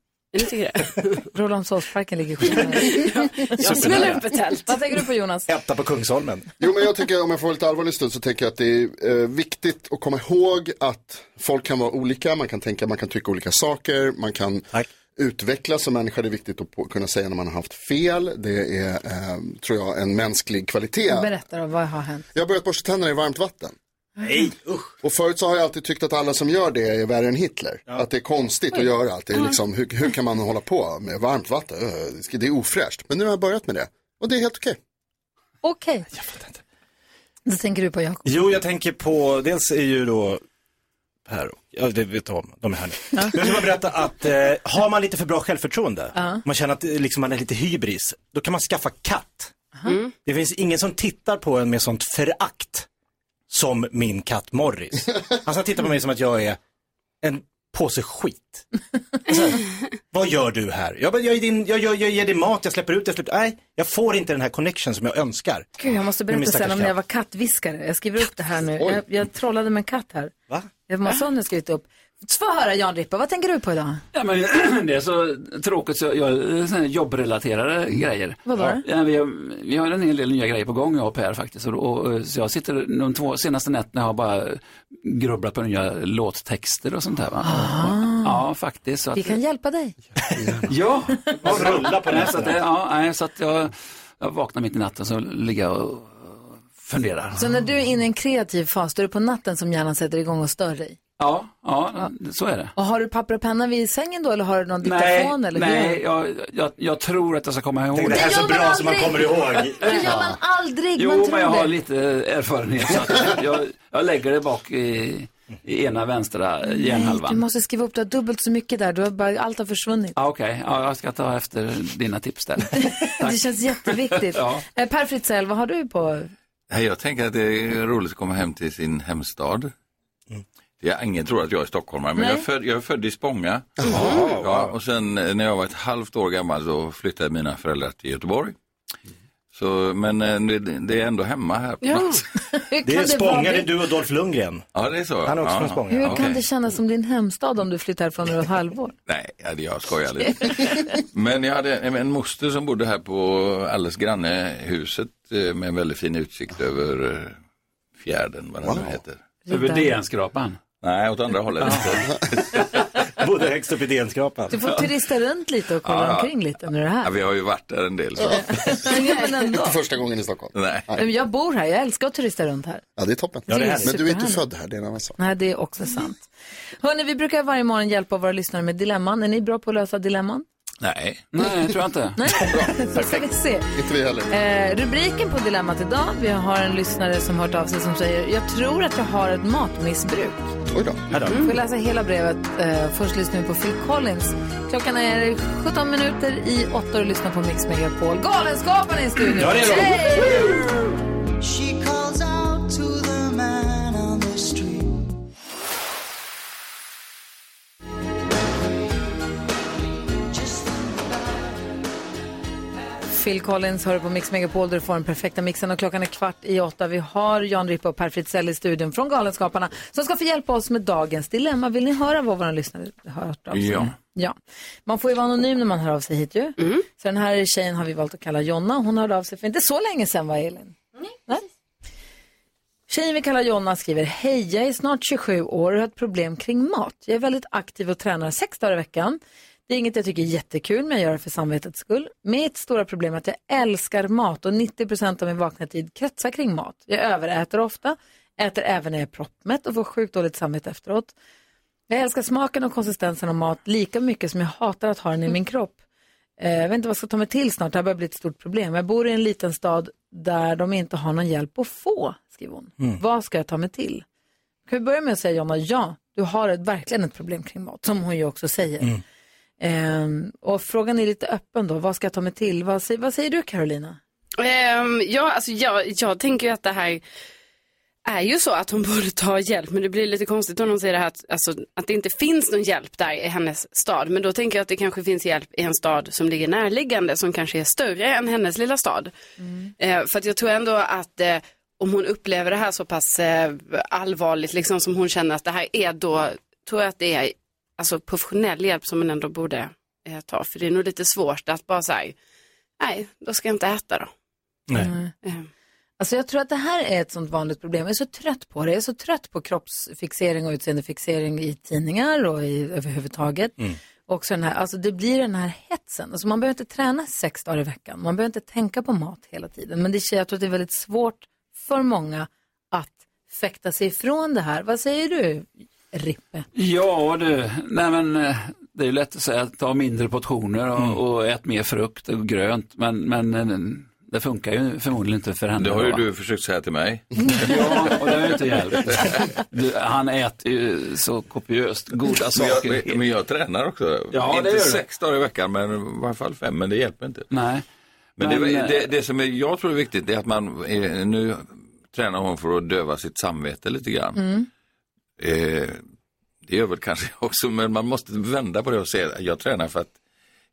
Rålambsholmsparken ligger skillnaden. Jag smäller upp ett tält. Vad tänker du på, Jonas? Äta på Kungsholmen. Jo, men jag tycker, om jag får lite allvarlig stund, så tänker jag att det är viktigt att komma ihåg att folk kan vara olika. Man kan tänka, man kan tycka olika saker. Man kan utvecklas som människa. Det är viktigt att kunna säga när man har haft fel. Det är, tror jag, en mänsklig kvalitet. Berätta då, vad har hänt? Jag har börjat borsta tänderna i varmt vatten. Nej, usch. Och förut så har jag alltid tyckt att alla som gör det är värre än Hitler. Ja. Att det är konstigt att göra allt. Det är liksom, hur kan man hålla på med varmt vatten? Det är ofräscht. Men nu har jag börjat med det. Och det är helt okej. Okej. Jag fattar inte. Då tänker du på Jakob? Jo, jag tänker på... Dels är ju då... Per och... Ja, det vet jag om. De är här nu. Jag ska bara berätta att har man lite för bra självförtroende, man känner att liksom, man är lite hybris, då kan man skaffa katt. Det finns ingen som tittar på en med sånt förakt som min katt Morris. Han ska titta på mig som att jag är en påse skit. Alltså, vad gör du här? Jag ger dig mat, jag släpper ut det. Nej, jag får inte den här connection som jag önskar. Gud, jag måste berätta sen om när jag var kattviskare. Jag skriver upp det här nu. Jag trollade med en katt här. Va? Jag måste ha skrivit upp. Så får höra, Jan Rippe, vad tänker du på idag? Ja, men det är så tråkigt, så jag jobbrelaterade grejer. Vad var det? Ja, vi har en hel del nya grejer på gång, jag och Per faktiskt. Och så jag sitter de två senaste nätterna har bara grubblat på nya låttexter och sånt här. Va? Ja, faktiskt. Så att, vi kan hjälpa dig. Ja, och rulla på nätet. Ja, så att jag vaknar mitt i natten så ligger jag och funderar. Så när du är inne i en kreativ fas, då är det på natten som hjärnan sätter igång och stör dig? Ja, så är det. Och har du papper och penna vid sängen då, eller har du någon diktafon? Nej, jag tror att jag ska komma ihåg. Det är så bra som man kommer ihåg. Det gör man aldrig. Jo, men jag har lite erfarenhet. Så att jag lägger det bak i ena vänstra hjärnhalvan. Nej, du måste skriva upp, du har dubbelt så mycket där. Du har bara, allt har försvunnit. Okej. Ja, jag ska ta efter dina tips där. Det känns jätteviktigt. Per Fritzell, vad har du på? Jag tänker att det är roligt att komma hem till sin hemstad. Ingen tror att jag är stockholmare, men jag är född i Spånga. Ja, och sen när jag var ett halvt år gammal så flyttade mina föräldrar till Göteborg. Så, men det är ändå hemma här. Ja. Det är Spånga, det är du och Dolph Lundgren. Ja, det är så. Han är också från Spånga. Hur kan det kännas som din hemstad om du flyttar från ett halvår? Nej, jag skojar lite. Men jag hade en moster som bodde här på alldeles grannehuset med en väldigt fin utsikt över fjärden, vad den heter. Över DN-skrapan. Nej, åt andra hållet. Både högst upp i DN-skrapan. Du får turista runt lite och kolla omkring lite när det här. Ja, vi har ju varit där en del. Så. Men ändå. Inte första gången i Stockholm. Nej. Jag bor här, jag älskar att turista runt här. Ja, det är toppen. Ja, det är men du är inte född här, det är en annan sak. Nej, det är också sant. Hörrni, vi brukar varje morgon hjälpa våra lyssnare med dilemman. Är ni bra på att lösa dilemman? Nej, tror jag inte. Nej, bra. Ska vi se. Inte vi heller. Rubriken på dilemmat idag. Vi har en lyssnare som hört av sig som säger: jag tror att jag har ett matmissbruk. Oj då. Vi får läsa hela brevet. Först lyssnar vi på Phil Collins. Klockan är 17 minuter i 8 och lyssnar på Mix Megapol. Galenskaparna i studion. Ja, det är de. She calls out to the man on the street. Phil Collins hör på Mix Megapol där du får den perfekta mixen och klockan är 7:15. Vi har Jan Rippe och Per Fritzell i studion från Galenskaparna som ska få hjälpa oss med dagens dilemma. Vill ni höra vad våra lyssnare har hört av sig? Ja. Man får ju vara anonym när man hör av sig hit ju. Mm. Så den här tjejen har vi valt att kalla Jonna. Hon hörde av sig för inte så länge sedan, var Elin? Nej. Tjejen vi kallar Jonna skriver: hej, jag är snart 27 år och har ett problem kring mat. Jag är väldigt aktiv och tränar 6 dagar i veckan. Det är inget jag tycker är jättekul, men jag gör det för samvetets skull. Mitt stora problem är att jag älskar mat och 90% av min vakna tid kretsar kring mat. Jag överäter ofta, äter även när jag är proppmätt och får sjukt dåligt samvete efteråt. Jag älskar smaken och konsistensen av mat lika mycket som jag hatar att ha den i min kropp. Jag vet inte vad jag ska ta mig till snart, det här börjar bli ett stort problem. Jag bor i en liten stad där de inte har någon hjälp att få, skriver hon. Vad ska jag ta mig till? Kan vi börja med att säga, Jonna, ja, du har verkligen ett problem kring mat, som hon ju också säger. Och frågan är lite öppen då. Vad ska jag ta mig till? Vad säger du, Carolina? Jag tänker att det här är ju så att hon borde ta hjälp. Men det blir lite konstigt om hon säger det här att det inte finns någon hjälp där i hennes stad. Men då tänker jag att det kanske finns hjälp i en stad som ligger närliggande, som kanske är större än hennes lilla stad. För att jag tror ändå att om hon upplever det här så pass allvarligt liksom, som hon känner att det här är, då tror jag att det är professionell hjälp som man ändå borde ta. För det är nog lite svårt att bara säga, nej, då ska jag inte äta då. Nej. Jag tror att det här är ett sånt vanligt problem. Jag är så trött på det. Jag är så trött på kroppsfixering och utseendefixering i tidningar och överhuvudtaget. Också den här, det blir den här hetsen. Man behöver inte träna 6 dagar i veckan. Man behöver inte tänka på mat hela tiden. Men jag tror att det är väldigt svårt för många att fäkta sig ifrån det här. Vad säger du, Rippe? Ja, du. Nej, men det är ju lätt att säga att ta mindre portioner och ät mer frukt och grönt, men det funkar ju förmodligen inte för henne. Det har ju du försökt säga till mig. Ja, och det har ju inte hjälpt. Han äter ju så kopiöst goda saker. Men jag tränar också. Ja, inte 6 dagar i veckan, men i varje fall 5, men det hjälper inte. Nej. Men det som jag tror är viktigt är att man nu tränar hon för att döva sitt samvete lite grann. Det gör väl kanske också, men man måste vända på det och säga, jag tränar för att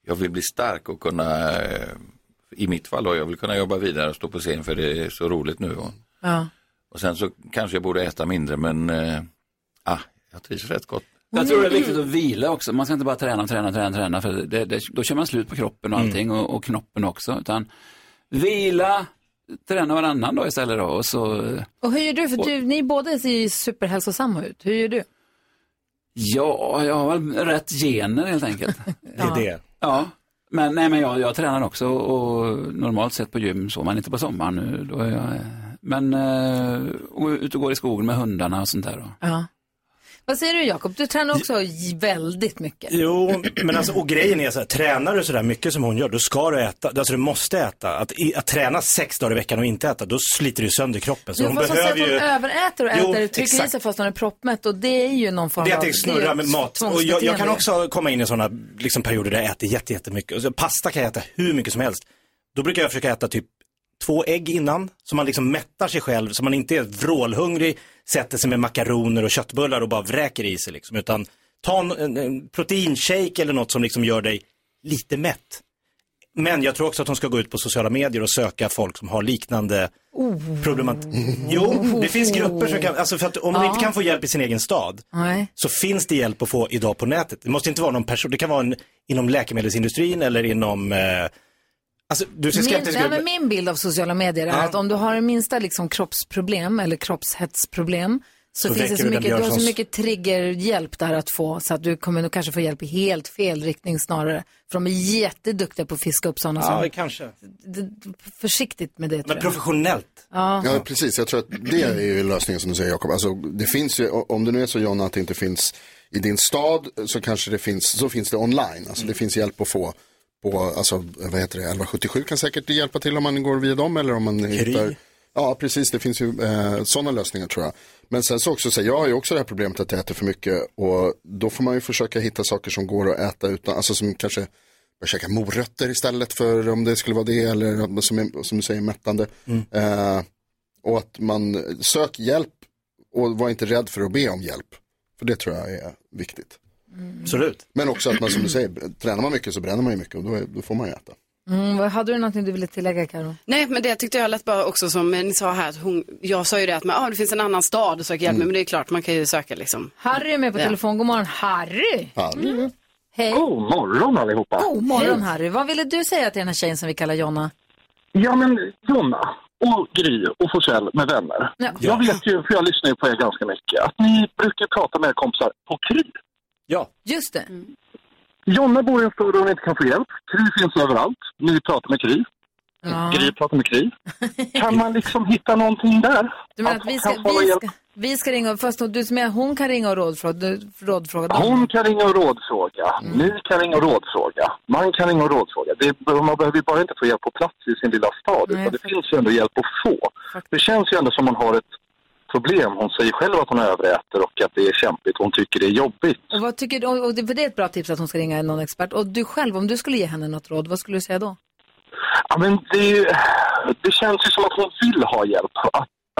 jag vill bli stark och kunna, i mitt fall då, jag vill kunna jobba vidare och stå på scen, för det är så roligt nu. Och sen så kanske jag borde äta mindre, men jag trivs rätt gott. Jag tror det är viktigt att vila också. Man ska inte bara träna. För då kör man slut på kroppen och allting och knoppen också. Utan vila, träna varannan då istället då. Och hur gör du? För ni båda ser superhälsosamma ut. Hur gör du? Ja, jag har väl rätt gener helt enkelt. Det är det. Ja. Men, nej, men jag tränar också och normalt sett på gym så, man inte på sommaren nu. Då är jag, men ut och går i skogen med hundarna och sånt där då. Ja. Vad säger du, Jakob? Du tränar också väldigt mycket. Jo, men alltså, och grejen är så här, tränar du så där mycket som hon gör, då ska du äta, alltså du måste äta. Att träna 6 dagar i veckan och inte äta, då sliter du sönder kroppen. Så jo, hon fast behöver ju... hon överäter och äter, trycker i sig fast hon är proppmätt, och det är ju någon form av... Det är att jag snurrar med mat. Och jag kan också komma in i sådana liksom, perioder där jag äter jättemycket. Alltså, pasta kan jag äta hur mycket som helst. Då brukar jag försöka äta typ 2 ägg innan, så man liksom mättar sig själv, så man inte är vrålhungrig, sätter sig med makaroner och köttbullar och bara vräker i sig liksom, utan ta en proteinshake eller något som liksom gör dig lite mätt. Men jag tror också att de ska gå ut på sociala medier och söka folk som har liknande problematik. Jo, det finns grupper som kan, alltså för att om man inte kan få hjälp i sin egen stad, så finns det hjälp att få idag på nätet. Det måste inte vara någon person, det kan vara inom läkemedelsindustrin eller inom... Alltså, min bild av sociala medier är att om du har en minsta liksom kroppsproblem eller kroppshetsproblem, så finns det så mycket, du har så mycket triggerhjälp där att få, så att du kommer nog kanske få hjälp i helt fel riktning snarare. För de är jätteduktiga på att fiska upp sådana som... Ja, kanske. Försiktigt med det. Men professionellt. Ja, precis. Jag tror att det är ju lösningen som du säger, Jakob. Alltså, det finns ju, om det nu är så, Jonna, att det inte finns i din stad, så kanske det finns, så finns det online. Alltså, det finns hjälp att få. Och alltså, vad heter det, 1177 kan säkert hjälpa till om man går via dem eller om man hittar... Ja, precis, det finns ju sådana lösningar tror jag. Men sen så också, jag har ju också det här problemet att jag äter för mycket, och då får man ju försöka hitta saker som går att äta utan, alltså som kanske käka morötter istället för, om det skulle vara det, eller som du säger, mättande. Och att man sök hjälp och var inte rädd för att be om hjälp, för det tror jag är viktigt. Absolut. Men också att man, som du säger, tränar man mycket så bränner man ju mycket, och då får man ju äta. Hade du någonting du ville tillägga, Karo? Nej, men det tyckte jag lät bara också som ni sa här, jag sa ju det att men, det finns en annan stad att söka hjälp med, men det är klart, man kan ju söka liksom. Harry är med på telefon, god morgon Harry! Hej. God morgon allihopa! God morgon Harry, vad ville du säga till den här tjejen som vi kallar Jonna? Ja men Jonna och Gry och Forssell med vänner. Jag vet ju, för jag lyssnar ju på er ganska mycket, att ni brukar prata med er kompisar på krig. Ja, just det. Jonna bor i en stad där hon inte kan få hjälp. Kry finns överallt. Ni pratar med Kry. Ja. Gry pratar med Kry. Kan man liksom hitta någonting där? Du menar att vi ska ringa, fast du som är, hon kan ringa och rådfråga. Hon kan ringa och rådfråga. Ni kan ringa och rådfråga. Man kan ringa och rådfråga. Man behöver ju bara inte få hjälp på plats i sin lilla stad. Nej, utan det finns ju ändå hjälp att få. Det känns ju ändå som man har ett problem. Hon säger själv att hon överäter och att det är kämpigt. Hon tycker det är jobbigt. Och vad tycker du, och det är ett bra tips att hon ska ringa någon expert. Och du själv, om du skulle ge henne något råd, vad skulle du säga då? Ja, men det känns ju som att hon vill ha hjälp.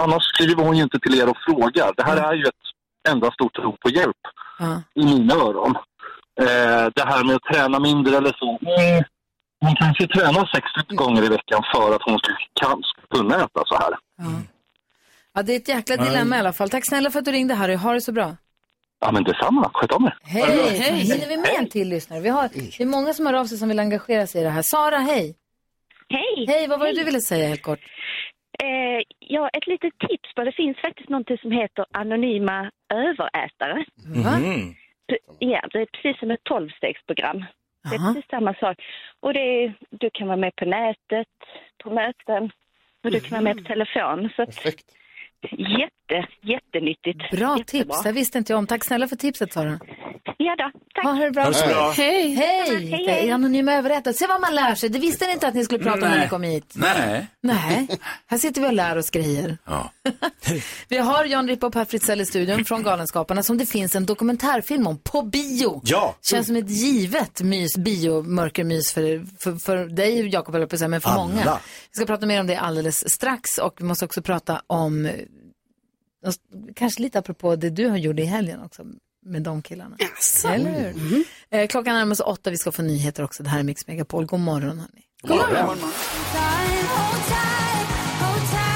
Annars skriver hon ju inte till er och frågar. Det här är ju ett enda stort rop på hjälp i mina öron. Det här med att träna mindre eller så. Hon kanske tränar 60 gånger i veckan för att hon ska kunna äta så här. Ja, det är ett jäkla dilemma i alla fall. Tack snälla för att du ringde, Harry. Ha det så bra. Ja, men detsamma. Sköt om er. Hej. Hinner vi med en till lyssnare? Det är många som har av sig som vill engagera sig i det här. Sara, hej. Hej. Hej, vad var det du ville säga helt kort? Ett litet tips. Det finns faktiskt någonting som heter anonyma överätare. Ja, det är precis som ett 12-stegsprogram. Det är precis samma sak. Och du kan vara med på nätet, på möten. Och du kan vara med på telefon. Så perfekt. Jättenyttigt. Bra tips, det visste inte jag om. Tack snälla för tipset, Sara. Ja då, tack. Ha det bra. Hej. Det är anonyma överrättare. Se vad man lär sig. Det visste ni inte att ni skulle prata om när ni kom hit. Nej. Här sitter vi och lär oss grejer. Ja. Vi har Jan Rippe och Per Fritzell i studion från Galenskaparna, som det finns en dokumentärfilm om på bio. Ja. Känns som ett givet mys, biomörkermys för dig, Jakob, eller på sig, men för många. Vi ska prata mer om det alldeles strax, och vi måste också prata om kanske lite apropå det du har gjort i helgen också med de killarna. Yes. Eller hur? Klockan närmar sig 8, vi ska få nyheter också. Det här är Mix Megapol. God morgon, hörni. God morgon.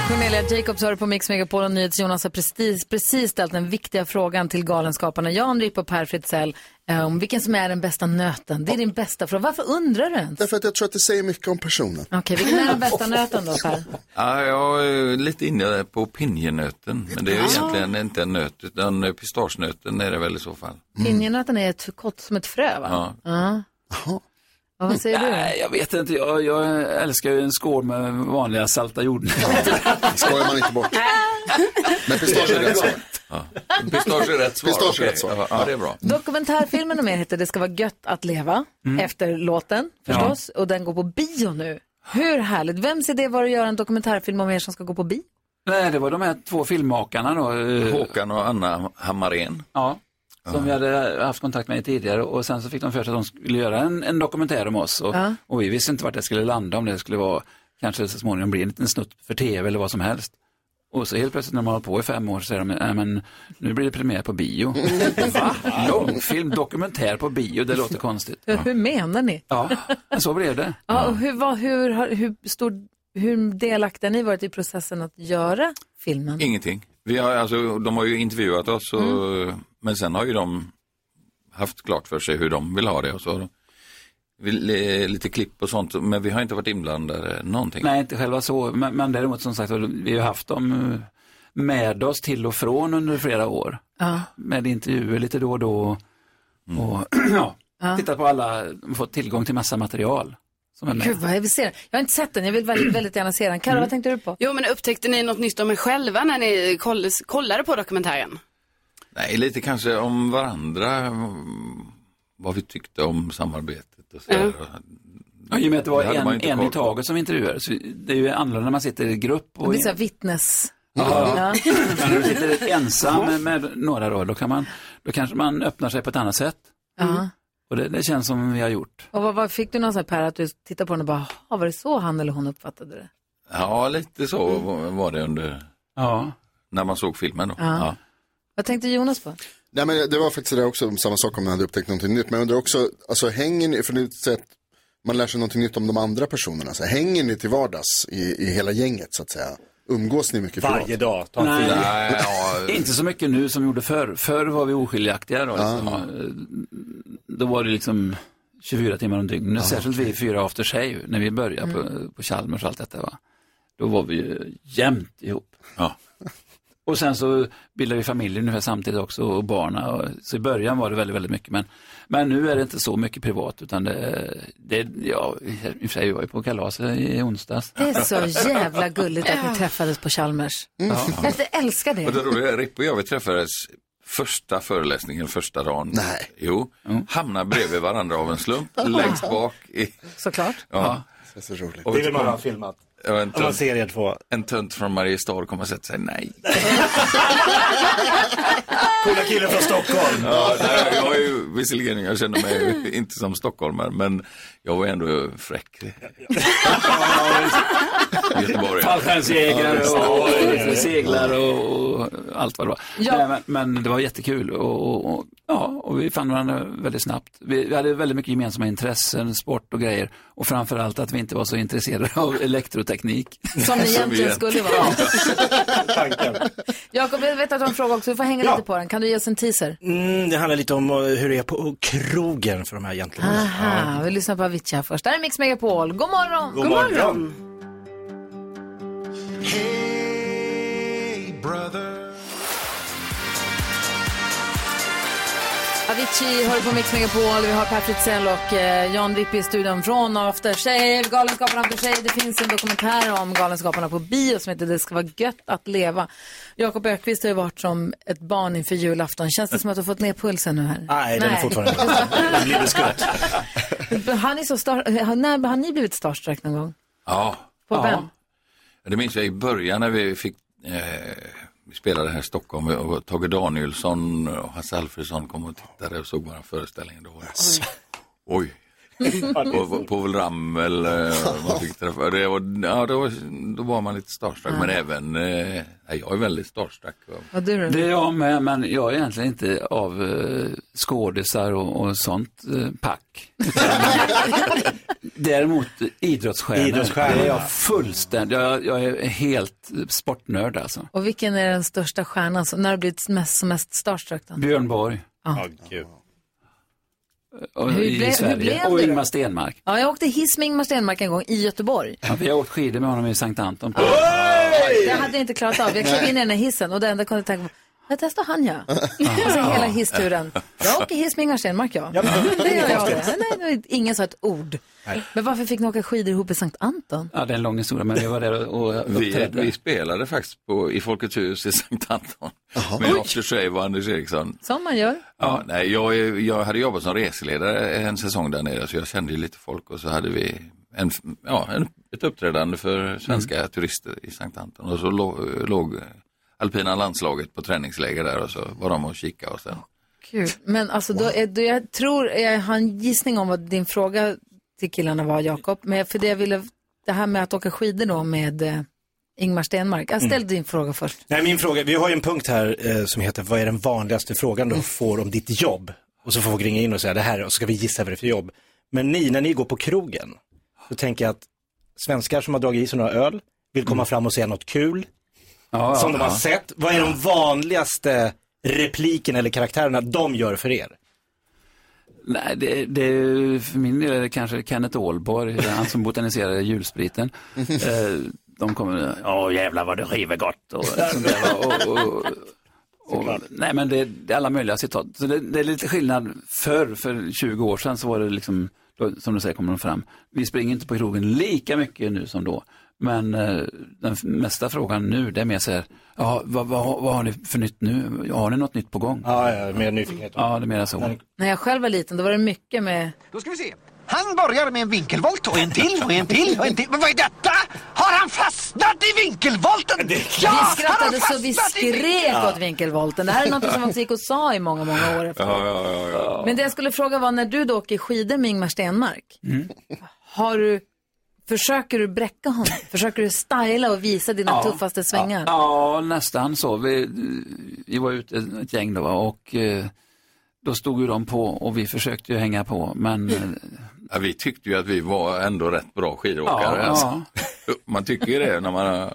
Cornelia Jacobs hör på Mix Megapol och Nyhets Jonas har precis ställt den viktiga frågan till galenskaparna Jan Rippe och Per Fritzell om vilken som är den bästa nöten. Det är din bästa fråga. Varför undrar du ens? Därför att jag tror att det säger mycket om personen. Okej, vilken är den bästa nöten då, Per? Ja, jag är lite inne på pinjenöten. Men det är ju egentligen inte en nöt, utan pistagenöten är det väl i så fall. Pinjenöten är ett kort som ett frö, va? Ja. Jaha. Ja, vad säger du? Nej, jag vet inte. Jag älskar ju en skål med vanliga salta jordnötter. Skojar man inte bort. Men pistage är rätt svar. Ja. Pistage är rätt svar. Pistage är rätt svar. Okay. Ja, det är bra. Dokumentärfilmen om er heter Det ska vara gött att leva. Efter låten, förstås. Ja. Och den går på bio nu. Hur härligt. Vems idé var att göra en dokumentärfilm om er som ska gå på bio? Nej, det var de här två filmmakarna då. Håkan och Anna Hammarén. Ja. Som vi hade haft kontakt med tidigare, och sen så fick de för sig att de skulle göra en dokumentär om oss och vi visste inte vart det skulle landa, om det skulle vara, kanske så småningom bli en liten snutt för tv eller vad som helst. Och så helt plötsligt när man har på i 5 år så säger de, men nu blir det premiär på bio. Va? Långfilm, dokumentär på bio, det låter konstigt. Hur menar ni? Ja, så blev det. Ja, och hur delaktiga ni varit i processen att göra filmen? Ingenting. Vi har, alltså, de har ju intervjuat oss och, men sen har ju de haft klart för sig hur de vill ha det och så. Lite klipp och sånt, men vi har inte varit inblandade någonting. Nej, inte själva så, men däremot som sagt, vi har ju haft dem med oss till och från under flera år. Med intervjuer lite då och då och tittat på alla, fått tillgång till massa material. Gud vad jag vill se den. Jag har inte sett den, jag vill väldigt, väldigt gärna se den. Karo, vad tänkte du på? Jo, men upptäckte ni något nytt om er själva när ni kollade på dokumentären? Nej, lite kanske om varandra, vad vi tyckte om samarbetet och så. Ja, i och med att det var en i taget som intervjuer, så det är ju annorlunda när man sitter i grupp. Och det blir så här vittnes. Ja. När du sitter ensam med några då kanske man öppnar sig på ett annat sätt. Och det känns som vi har gjort. Och vad fick du någon sån här, Per, att du tittade på den och bara, var det så han eller hon uppfattade det? Ja, lite så var det under när man såg filmen då. Ja. Vad tänkte Jonas på? Nej, men det var faktiskt det också, samma sak om man hade upptäckt någonting nytt. Men jag undrar också, alltså, hänger ni, för det sätt man lär sig någonting nytt om de andra personerna, så hänger ni till vardags i hela gänget så att säga? Umgås ni mycket varje dag? Nej, inte så mycket nu som vi gjorde förr. Förr var vi oskiljaktiga då, då var det liksom 24 timmar om dygnet. Särskilt vi 4 efter sig när vi började på Chalmers och allt detta, va? Då var vi ju jämt ihop. Ja. Och sen så bildade vi familj ungefär samtidigt också, och barna. Och så i början var det väldigt, väldigt mycket. Men nu är det inte så mycket privat, utan i och för sig, vi var ju på kalas i onsdags. Det är så jävla gulligt att vi träffades på Chalmers. Jag älskar det. Och det roliga är, Rippe och jag, vi träffades första föreläsningen, första dagen. Nej. Jo, hamnar bredvid varandra av en slump, längst bak. Såklart. Ja. Det är så roligt. Det vill man ha filmat. En tönt från Mariestad kommer att sätta sig nej. Coola kille från Stockholm. Ja, visserligen, jag känner mig inte som stockholmare, men jag var ändå fräck. Göteborg. Fallskärmsjägare och seglar och allt vad det var. Ja. Men det var jättekul och vi fann varandra väldigt snabbt. Vi hade väldigt mycket gemensamma intressen, sport och grejer, och framförallt att vi inte var så intresserade av elektroteknik. Som det egentligen skulle vara. Jakob, jag vet att du har en fråga också, du får hänga lite på den. Kan du ge oss en teaser? Det handlar lite om hur det är på krogen för de här gentlemen. Vi lyssnar på Avicii först. Där är Mix Megapol. God morgon! God morgon. Hey brother. Avicii hör på Mix Megapol. Vi har Per Fritzell och Jan Rippe i studion från After Shave, Galenskaparna After Shave. Det finns en dokumentär om Galenskaparna på bio som heter Det ska vara gött att leva. Jakob Lökvist har ju varit som ett barn inför julafton. Känns det som att du har fått ner pulsen nu här? Nej, den är fortfarande han är så har ni blivit starstruck någon gång? Ja. På vem? Det minns jag i början när vi fick spelade här i Stockholm, och Tage Danielsson och Hasse Alfredsson kom och tittade och såg våra föreställningar då. Oj. på Rammel man fick träffa. Då var man lite starstruck, men även jag är väldigt starstruck. Ja, det är jag med, men jag är egentligen inte av skådisar och sånt pack. Däremot idrottsstjärnor är jag fullständigt. Jag är helt sportnörd alltså. Och vilken är den största stjärnan som när du blivit mest starstruck då? Björn Borg. Ja. Oh, och Ingmar Stenmark. Ja, jag åkte hiss med Ingmar Stenmark en gång i Göteborg. Ja, vi åkte skidor med honom i Sankt Anton. Det hade jag inte klarat av. Jag klev in i den här hissen och det enda kunde jag tänka på, jag testar han och sen hela hissturen. Jag åker hiss med Ingmar Stenmark, ja. Det gör jag. Nej, ingen sa ett ord. Nej. Men varför fick ni åka skidor ihop i Sankt Anton? Ja, det är en lång historia, men vi var där och vi spelade faktiskt i Folkets hus i Sankt Anton. Men efter sig var Anders Eriksson. Som man gör. Ja, nej, jag hade jobbat som reseledare en säsong där nere, så jag kände ju lite folk, och så hade vi ett uppträdande för svenska turister i Sankt Anton, och så låg alpina landslaget på träningsläger där, och så var de och kika och sen. Kul. Men alltså då jag tror jag har en gissning om vad din fråga till killarna var, Jakob, men för det jag ville det här med att åka skidor då med Ingmar Stenmark. Jag ställde din fråga först. Nej, min fråga, vi har ju en punkt här som heter vad är den vanligaste frågan du får om ditt jobb, och så får vi ringa in och säga det här och så ska vi gissa vad det är för jobb. Men när ni går på krogen, så tänker jag att svenskar som har dragit i sig några öl vill komma fram och säga något kul. Ja, som de har sett. Vad är de vanligaste repliken eller karaktärerna de gör för er? Nej, det är för min del kanske Kenneth Ålborg, han som botaniserade julspriten. De kommer, jävlar vad det river gott och nej, men det är alla möjliga citat. Så det är lite skillnad för 20 år sedan, så var det liksom då, som du säger, kommer de fram. Vi springer inte på krogen lika mycket nu som då. Men den mesta frågan nu, det är mer så här, vad har ni för nytt nu? Har ni något nytt på gång? Ja, mer nyfikenhet. Ja, det är mer så. När jag själv var liten, då var det mycket med... Då ska vi se. Han börjar med en vinkelvolt och en till och en till och en till. Men vad är detta? Har han fastnat i vinkelvolten? Ja, vi skrattade så vi skrek åt vinkelvolten. Det här är något som man gick och sa i många år efter. Ja. Men det jag skulle fråga var, när du då åker skidor med Ingmar Stenmark, försöker du bräcka honom? Försöker du styla och visa dina tuffaste svängar? Ja, nästan så. Vi var ute ett gäng då, och då stod ju de på och vi försökte ju hänga på. Men... Ja, vi tyckte ju att vi var ändå rätt bra skidåkare. Ja. Man tycker ju det när man har...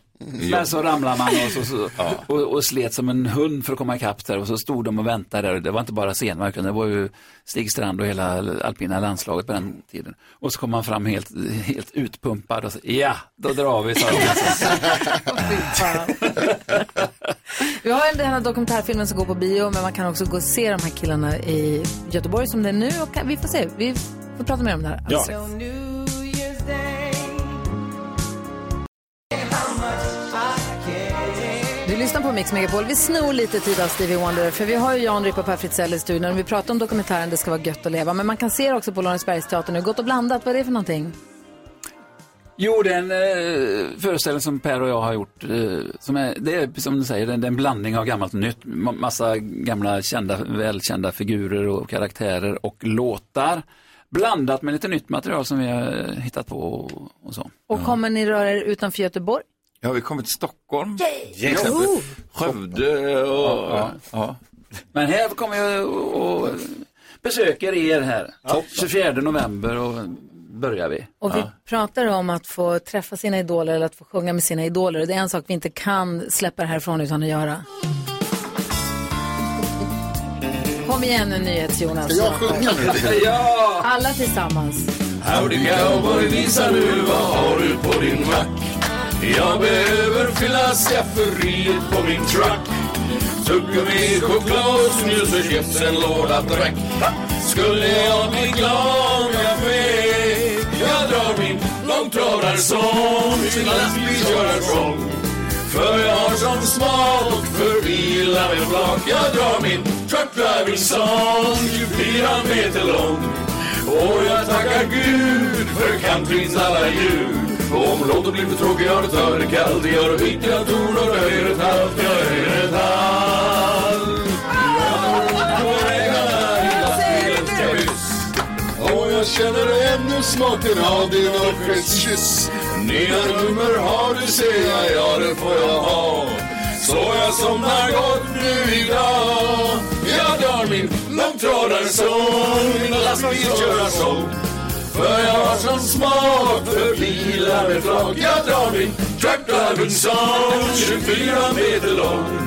Men så ramlade man och slet som en hund för att komma ikapp där, och så stod de och väntade där. Det var inte bara Stenmark, det var ju Stig Strand och hela alpina landslaget på den tiden. Och så kom man fram helt utpumpad och så, då drar vi. Vi har den här dokumentärfilmen som går på bio, men man kan också gå och se de här killarna i Göteborg som det är nu, och vi får se. Vi får prata mer om det här. Ja. Du lyssnar på Mix Megapol. Vi snor lite tid av Stevie Wonder, för vi har ju Jan Rippe och Per Fritzell i studion, och vi pratar om dokumentären Det ska vara gött att leva. Men man kan se det också på Lorensbergsteatern nu. Gott och blandat, vad är det för någonting? Jo, det är en föreställning som Per och jag har gjort. Det är som du säger, det är en blandning av gammalt och nytt. Massa gamla välkända figurer och karaktärer och låtar. Blandat med lite nytt material som vi har hittat på och så. Och kommer ni röra er utanför Göteborg? Ja, vi kommer till Stockholm. Skövde och. Men här kommer jag och besöker er här. 24 november och börjar vi. Och vi pratar om att få träffa sina idoler eller att få sjunga med sina idoler. Det är en sak vi inte kan släppa härifrån utan att göra. Kom igen nu, nyhets Jonas. Jag sjunger nu. Ja. Alla tillsammans. Howdy cowboy, visa nu vad har du på din mack. Jag behöver fylla skafferiet på min truck. Tuggummi, choklad, snus och chips, en låda dräck. Skulle jag bli glad om jag fick. Jag drar min långtradarsång till lastbilskörarsång. För jag har som smak för bilar med flak. Jag drar min truckdriversång, 24 meter lång. Och jag tackar Gud för countryns alla ljud. Om låten blir för tråkig har det tar det kallt. Det gör det viktiga toner, jag är ett halvt, jag är ett halvt. Jag går på vägarna i lastbilens kabyss. Och jag jag känner ännu smaken av din Örnsköldskyss. Nya nummer har du, säger jag, ja det får jag ha. Så jag somnar gott nu idag. Jag drar min långtradarsång, min lastbilkörarsång. För jag har sån smak för bilar med flak. Jag drar min truckdriving-sång, 24 meter lång.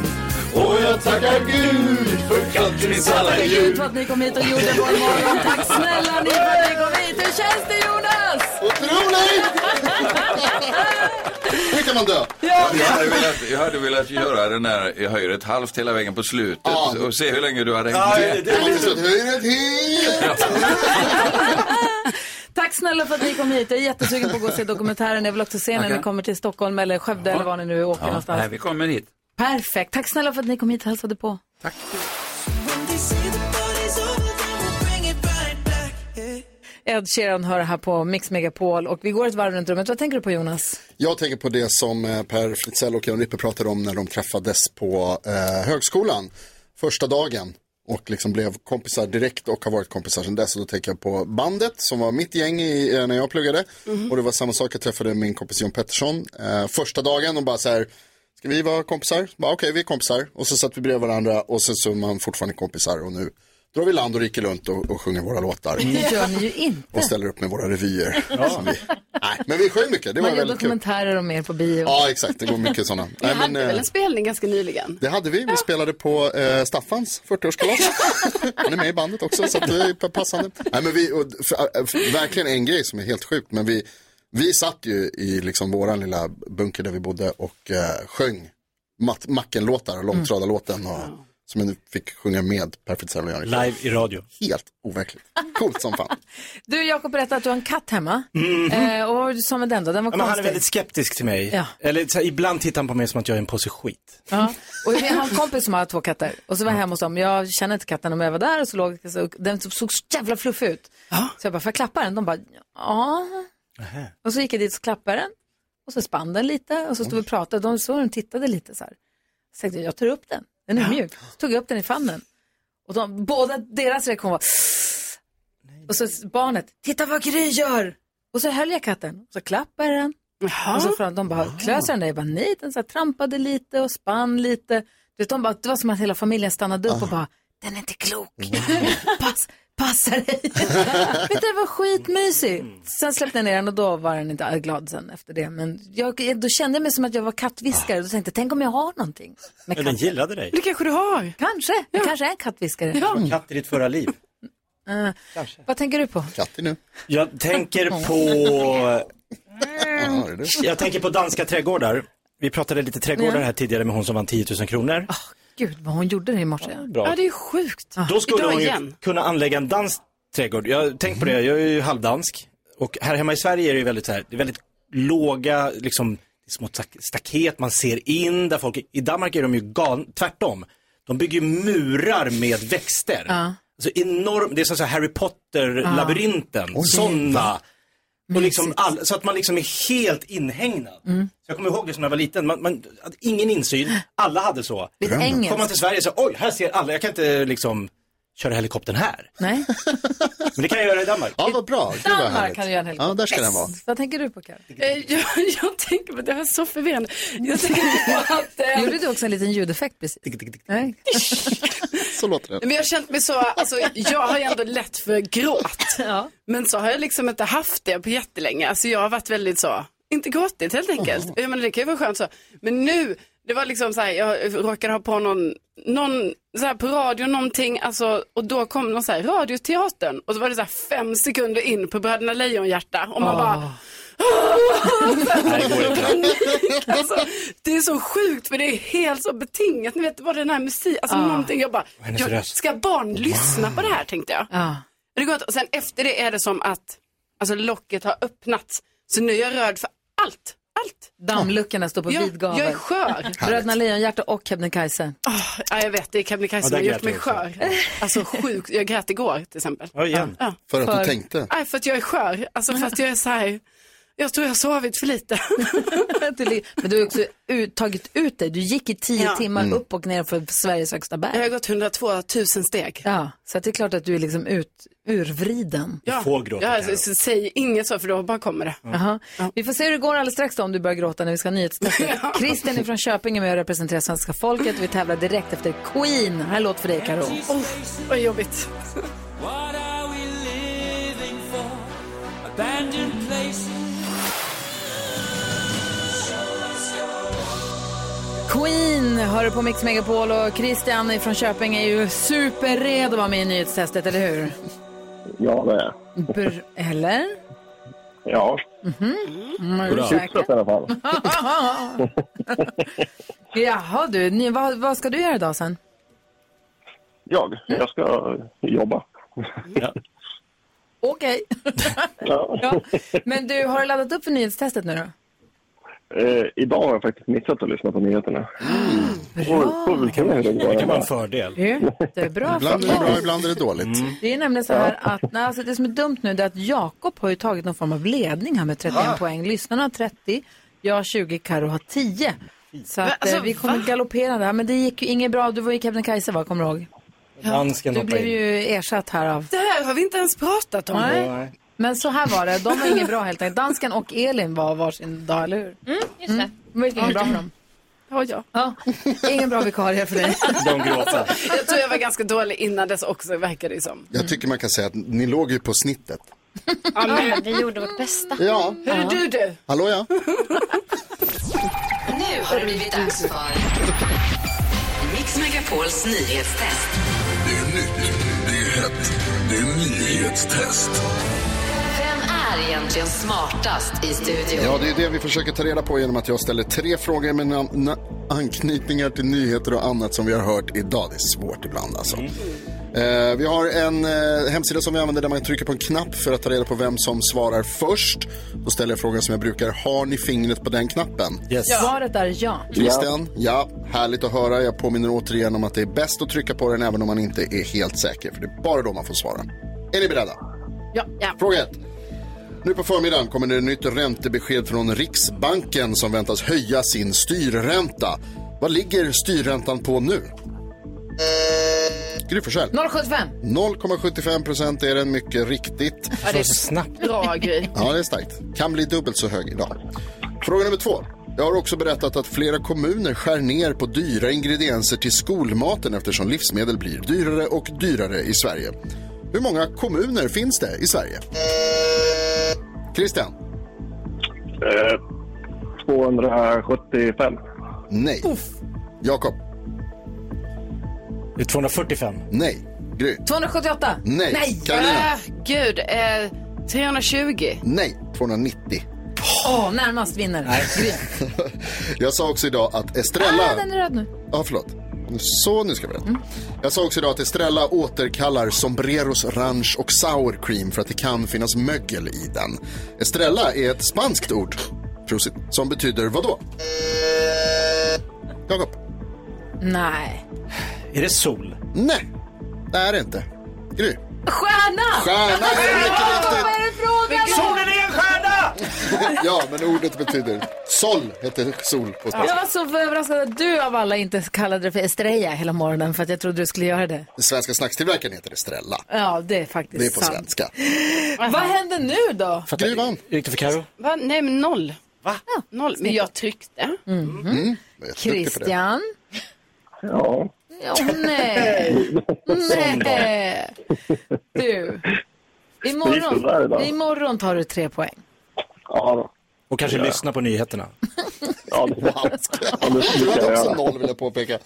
Och jag tackar Gud för Katrins alla ljud. Gud för att ni kom hit och gjorde vår morgon. Tack snälla ni för att ni kom hit. Hur känns det, Jonas? Otroligt! Hur kan man dö? Ja. Jag hade velat göra den där i höjret halvt hela vägen på slutet. Ja. Och se hur länge du hade hängt med. Det var så höjret helt. Tack snälla för att ni kom hit. Jag är jättesugen på att gå och se dokumentären. Jag vill också se när ni kommer till Stockholm eller Skövde eller var ni nu åker någonstans. Nej, vi kommer hit. Perfekt. Tack snälla för att ni kom hit och hälsade på. Tack. Ed Sheeran hör här på Mix Megapol och vi går ett varv runt rummet. Vad tänker du på, Jonas? Jag tänker på det som Per Fritzell och Jan Rippe pratade om när de träffades på högskolan första dagen och liksom blev kompisar direkt och har varit kompisar sedan dess. Och då tänker jag på bandet som var mitt gäng när jag pluggade. Mm-hmm. Och det var samma sak, jag träffade min kompis Jon Pettersson första dagen och bara så här: ska vi vara kompisar? Bara okej, vi är kompisar. Och så satt vi bredvid varandra och sen så är man fortfarande kompisar. Och nu drar vi land och riker runt och sjunger våra låtar. Det gör ni ju inte. Och ställer upp med våra revyer. Ja. Nej, men vi sjöng mycket. Det var väldigt kul. Man gör kommentarer om er på bio. Ja, exakt. Det går mycket sådana. Vi hade väl en spelning ganska nyligen. Det hade vi. Vi spelade på Staffans 40-årskalas. Han är med i bandet också, så att det är passande. Nej, men vi, verkligen en grej som är helt sjukt. Men vi satt ju i liksom våran lilla bunker där vi bodde och sjöng Macken-låtar och långtradarlåten och, som jag nu fick sjunga med Per Fritzell och Jan Rippe. Live i radio. Helt overkligt. Coolt som fan. Du, Jakob, berättade att du har en katt hemma. Mm-hmm. Och vad var du sa med den då? Den var konstig. Han är väldigt skeptisk till mig. Ja. Eller så här, ibland tittar han på mig som att jag är en påse skit. Ja. Och jag har en kompis som har två katter. Och så var jag hemma hos dem. Jag känner inte katten om jag var där. Och så låg den såg så jävla fluffig ut. Ja. Så jag bara, för jag klappar den? De bara, ja. Aha. Och så gick jag dit och klappade den. Och så spann den lite. Och så stod vi och pratade. De såg den tittade lite så här. Så tänkte jag tar upp den. Den är mjuk. Så tog jag upp den i famnen. Och båda deras reaktion var... Och så barnet. Titta vad Gry gör! Och så höll jag katten. Och så klappade den. Aha. Och så från de bara klösade den där. Jag bara nej. Den så här, trampade lite och spann lite. De bara, det var som att hela familjen stannade upp och bara... Den är inte klok. Passar dig. Men det var skitmysigt. Sen släppte jag ner den och då var den inte glad sen efter det. Men då kände jag mig som att jag var kattviskare. Då tänkte jag, tänk om jag har någonting. Men den gillade dig. Det kanske du har. Kanske. Ja. Kanske är en kattviskare. Ja. Du var katt i ditt förra liv. Vad tänker du på? Katten nu. Jag tänker på danska trädgårdar. Vi pratade lite trädgårdar här tidigare med hon som vann 10 000 kronor. Oh. Gud, vad hon gjorde det i morse. Ja, det är sjukt. Då skulle hon ju kunna anlägga en dansträdgård. Jag tänker på det, jag är ju halvdansk. Och här hemma i Sverige är det ju väldigt, så här, det är väldigt låga liksom, små staket. Man ser in där folk... I Danmark är de ju tvärtom. De bygger murar med växter. Alltså enorm, det är som så här Harry Potter-labyrinten. Sådana... Och liksom så att man liksom är helt inhägnad. Så jag kommer ihåg det som när jag var liten. Man hade ingen insyn, alla hade så. Kom man till Sverige så, oj, här ser alla. Jag kan inte liksom köra helikoptern här. Nej. Men det kan jag göra i Danmark. Ja, vad bra. Danmark kan du göra en helikopter. Ja, där ska den vara. Vad tänker du på, Karo? Jag tänker på, det här är så förvirrande. Jag tänker på att... Gjorde du också en liten ljudeffekt precis? Nej. Så låter det. Men jag har känt mig så, alltså jag har ju ändå lätt för gråt. Ja. Men så har jag liksom inte haft det på jättelänge. Alltså jag har varit väldigt så, inte gråtigt helt enkelt. Jag menar, det kan ju vara skönt så. Men nu, det var liksom så här, jag råkade ha på någon så här på radio någonting, alltså, och då kom någon så här radioteatern. Och så var det så här 5 sekunder in på Bröderna Lejonhjärta. Och man bara... alltså, det är så sjukt för det är helt så betingat. Ni vet vad den här musik, alltså någonting jag bara ska barn lyssna på det här tänkte jag. Det går och sen efter det är det som att alltså locket har öppnat så nu är jag röd för allt. Dammluckorna står på vid gavel. Jag är skör. Bröderna Lejonhjärta och Kebnekaise. Ja, jag vet det är Kebnekaise som har gjort mig skör. Alltså sjukt, jag grät igår till exempel. För att du tänkte. Nej, för att jag är skör. Alltså för att jag är så här Jag tror jag har sovit för lite. Men du har också tagit ut dig. Du gick i 10 timmar upp och ner för Sveriges högsta berg. Jag har gått 102 000 steg. Ja, så det är klart att du är liksom urvriden. Ja, säg inget så för då bara kommer det. Ja. Vi får se hur det går alldeles strax då, om du börjar gråta när vi ska nyhetstesta. Ja. Christian är från Köping med och representerar svenska folket. Vi tävlar direkt efter Queen. Här låt för dig, Karo. Åh, vad jobbigt. What are we living for? Abandoned places. Queen hör på Mix Megapol och Christian från Köping är ju superred att vara med i nyhetstestet, eller hur? Ja, det är. Eller? Ja. Är du säker? I alla fall. Jaha du, vad ska du göra idag sen? Jag ska jobba. Ja. Okej. Ja. Men du, har du laddat upp för nyhetstestet nu då? Idag har jag faktiskt missat att lyssna på nyheterna. Det kan vara en fördel. Det är bra. Ibland är det bra, ibland är det dåligt. Det är nämligen så här att alltså det som är dumt nu är att Jakob har ju tagit någon form av ledning här med 31 poäng. Lyssnarna har 30, jag har 20, Karo har 10. Så att, vi kommer galoppera där. Men det gick ju inget bra, du var i Kebnekaise, vad kommer du ihåg? Du blev ju ersatt här av... Det här har vi inte ens pratat om. Nej. Men så här var det, de var inget bra helt enkelt. Dansken och Elin var varsin dag, eller hur? Just det. Ingen bra för dem. Ja. Ingen bra vikarie för dig. De gråter. Jag tror jag var ganska dålig innan dess också, verkar det som. Jag tycker man kan säga att ni låg ju på snittet. Ja, vi gjorde vårt bästa. Ja. Hur är du? Hallå, ja. Nu har det blivit dags för Mix Megapols nyhetstest. Det är nytt, det är hett, det är nyhetstest. Är egentligen smartast i studion? Ja, det är det vi försöker ta reda på genom att jag ställer 3 frågor med anknytningar till nyheter och annat som vi har hört idag. Det är svårt ibland alltså. Vi har en hemsida som vi använder där man trycker på en knapp för att ta reda på vem som svarar först. Då ställer jag frågan som jag brukar. Har ni fingret på den knappen? Svaret är ja. Christian, ja. Härligt att höra. Jag påminner återigen om att det är bäst att trycka på den även om man inte är helt säker. För det är bara då man får svara. Är ni beredda? Ja. Fråga 1. Nu på förmiddagen kommer det nytt räntebesked från Riksbanken som väntas höja sin styrränta. Vad ligger styrräntan på nu? Gry Forssell. 0,75% är den mycket riktigt. Ja, det är snabbt. Bra, Gry. Ja, det är starkt. Kan bli dubbelt så hög idag. Fråga nummer 2. Jag har också berättat att flera kommuner skär ner på dyra ingredienser till skolmaten eftersom livsmedel blir dyrare och dyrare i Sverige. Hur många kommuner finns det i Sverige? Christian? 275. Nej. Jakob? 245. Nej. Gry? 278. Nej. Carolina? Gud, 320. Nej, 290. Närmast vinner. Nej. Jag sa också idag att Estrella... den är röd nu. Ja, förlåt. Så, nu ska vi berätta. Jag sa också idag att Estrella återkallar Sombreros Ranch och Sour Cream för att det kan finnas mögel i den. Estrella är ett spanskt ord som betyder vad då? Jakob? Nej. Är det sol? Nej, det är det inte. Gry? Stjärna! Det är mycket riktigt. Solen är en stjärna! Ja, men ordet betyder sol, heter sol på spanska. Jag var så överraskad att du av alla inte kallade det för Estrella hela morgonen, för att jag trodde du skulle göra det. Den svenska snackstillverkaren heter Estrella. Ja, det är faktiskt sant. Det är på svenska. Vad händer nu då? Gry vann. Gick det för Karo? Nej, men 0. Va? 0, men jag tryckte. Christian? Ja. Nej. Du. Imorgon tar du 3 poäng. Ja då. Och kanske lyssna på nyheterna. Ja, det var också 0, vill jag påpeka.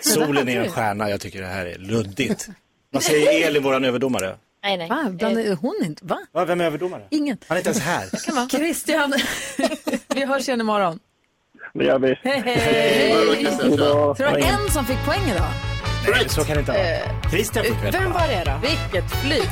Solen är en stjärna, jag tycker det här är luddigt. Vad säger Elin, våran överdomare? Nej. Va? Hon inte, va? Va? Vem är överdomare? Ingen. Han är inte ens här. Christian, vi hörs igen imorgon. Hej. Tror du en som fick poäng idag? Nej, så kan det inte vara. Christian fick väl. Vem var det då? Vilket flyt.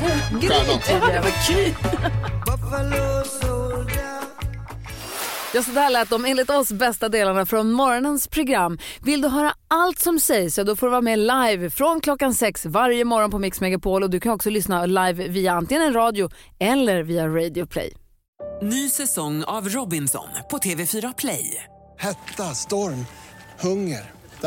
Ja, så där lät de enligt oss bästa delarna från morgonens program. Vill du höra allt som sägs så då får du vara med live från klockan 6 varje morgon på Mix Megapol. Och du kan också lyssna live via antingen radio eller via Radio Play. Ny säsong av Robinson på TV4 Play. Hetta, storm, hunger. Det